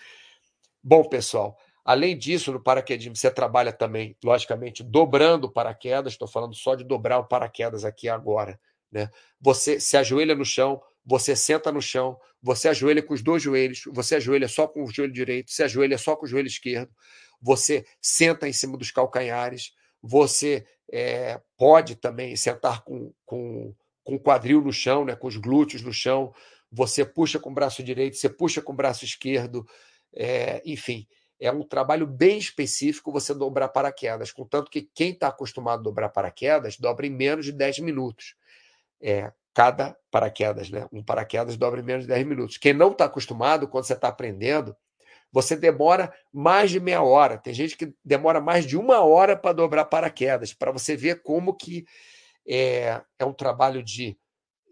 Bom, pessoal, além disso, no paraquedismo você trabalha também, logicamente, dobrando o paraquedas, estou falando só de dobrar o paraquedas aqui agora, né? Você se ajoelha no chão, você senta no chão, você ajoelha com os dois joelhos, você ajoelha só com o joelho direito, você ajoelha só com o joelho esquerdo, você senta em cima dos calcanhares, você... É, pode também sentar com, com, com o quadril no chão, né, com os glúteos no chão, você puxa com o braço direito, você puxa com o braço esquerdo, é, enfim, é um trabalho bem específico você dobrar paraquedas, contanto que quem está acostumado a dobrar paraquedas dobra em menos de dez minutos, é, cada paraquedas, né, um paraquedas dobra em menos de dez minutos. Quem não está acostumado, quando você está aprendendo, você demora mais de meia hora. Tem gente que demora mais de uma hora para dobrar paraquedas, para você ver como que é, é um trabalho de,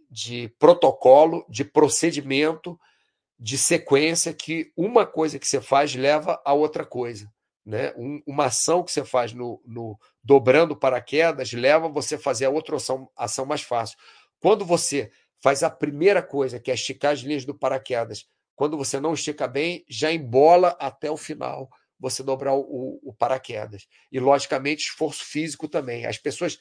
de protocolo, de procedimento, de sequência, que uma coisa que você faz leva a outra coisa, né? Um, uma ação que você faz no, no dobrando paraquedas leva você a fazer a outra ação, ação mais fácil. Quando você faz a primeira coisa, que é esticar as linhas do paraquedas. Quando você não estica bem, já embola até o final você dobrar o, o, o paraquedas. E, logicamente, esforço físico também. As pessoas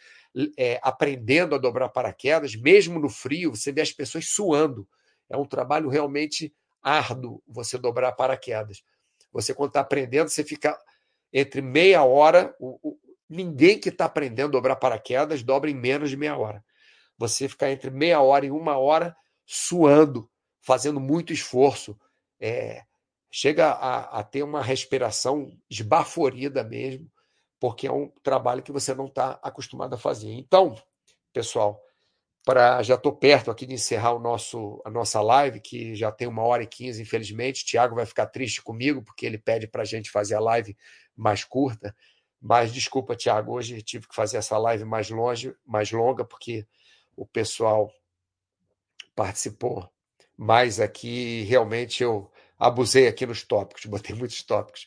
é, aprendendo a dobrar paraquedas, mesmo no frio, você vê as pessoas suando. É um trabalho realmente árduo você dobrar paraquedas. Você, quando está aprendendo, você fica entre meia hora... O, o, ninguém que está aprendendo a dobrar paraquedas dobra em menos de meia hora. Você fica entre meia hora e uma hora suando, fazendo muito esforço. É, chega a, a ter uma respiração esbaforida mesmo, porque é um trabalho que você não está acostumado a fazer. Então, pessoal, pra, já estou perto aqui de encerrar o nosso, a nossa live, que já tem uma hora e quinze, infelizmente. O Thiago vai ficar triste comigo, porque ele pede para a gente fazer a live mais curta. Mas, desculpa, Thiago, hoje tive que fazer essa live mais, longe, mais longa, porque o pessoal participou. Mas aqui, realmente, eu abusei aqui nos tópicos, botei muitos tópicos.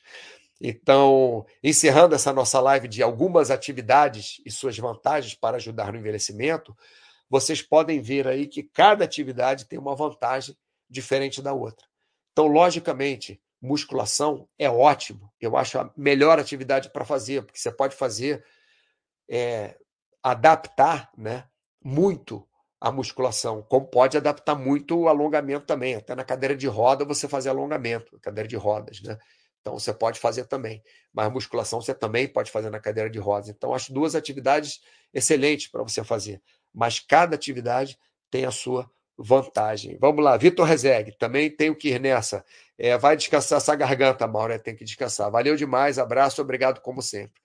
Então, encerrando essa nossa live de algumas atividades e suas vantagens para ajudar no envelhecimento, vocês podem ver aí que cada atividade tem uma vantagem diferente da outra. Então, logicamente, musculação é ótimo. Eu acho a melhor atividade para fazer, porque você pode fazer, é, adaptar, né, muito a musculação, como pode adaptar muito o alongamento também. Até na cadeira de roda você fazer alongamento, cadeira de rodas, né? Então você pode fazer também. Mas musculação você também pode fazer na cadeira de rodas. Então acho duas atividades excelentes para você fazer. Mas cada atividade tem a sua vantagem. Vamos lá, Vitor Rezegue, também tenho que ir nessa. É, vai descansar essa garganta, Mauro, tem que descansar. Valeu demais, abraço, obrigado como sempre.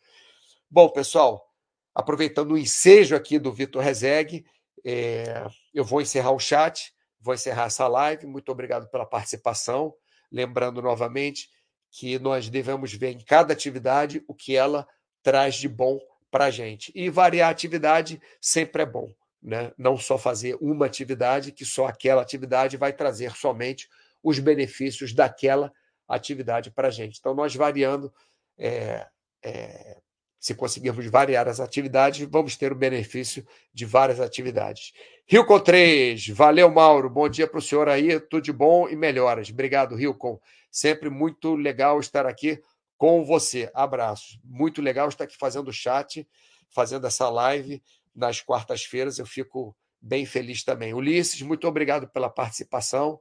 Bom, pessoal, aproveitando o ensejo aqui do Vitor Rezegue, é, eu vou encerrar o chat, vou encerrar essa live, muito obrigado pela participação, lembrando novamente que nós devemos ver em cada atividade o que ela traz de bom para a gente. E variar a atividade sempre é bom, né? Não só fazer uma atividade, que só aquela atividade vai trazer somente os benefícios daquela atividade para a gente. Então, nós variando, é, é, se conseguirmos variar as atividades, vamos ter o benefício de várias atividades. Rilcon três, valeu, Mauro, bom dia para o senhor aí, tudo de bom e melhoras. Obrigado, Rilcon, sempre muito legal estar aqui com você. Abraços, muito legal estar aqui fazendo o chat, fazendo essa live. Nas quartas-feiras eu fico bem feliz também. Ulisses, muito obrigado pela participação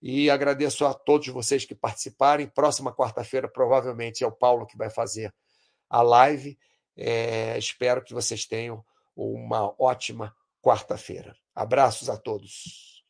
e agradeço a todos vocês que participarem. Próxima quarta-feira, provavelmente, é o Paulo que vai fazer a live. É, espero que vocês tenham uma ótima quarta-feira. Abraços a todos.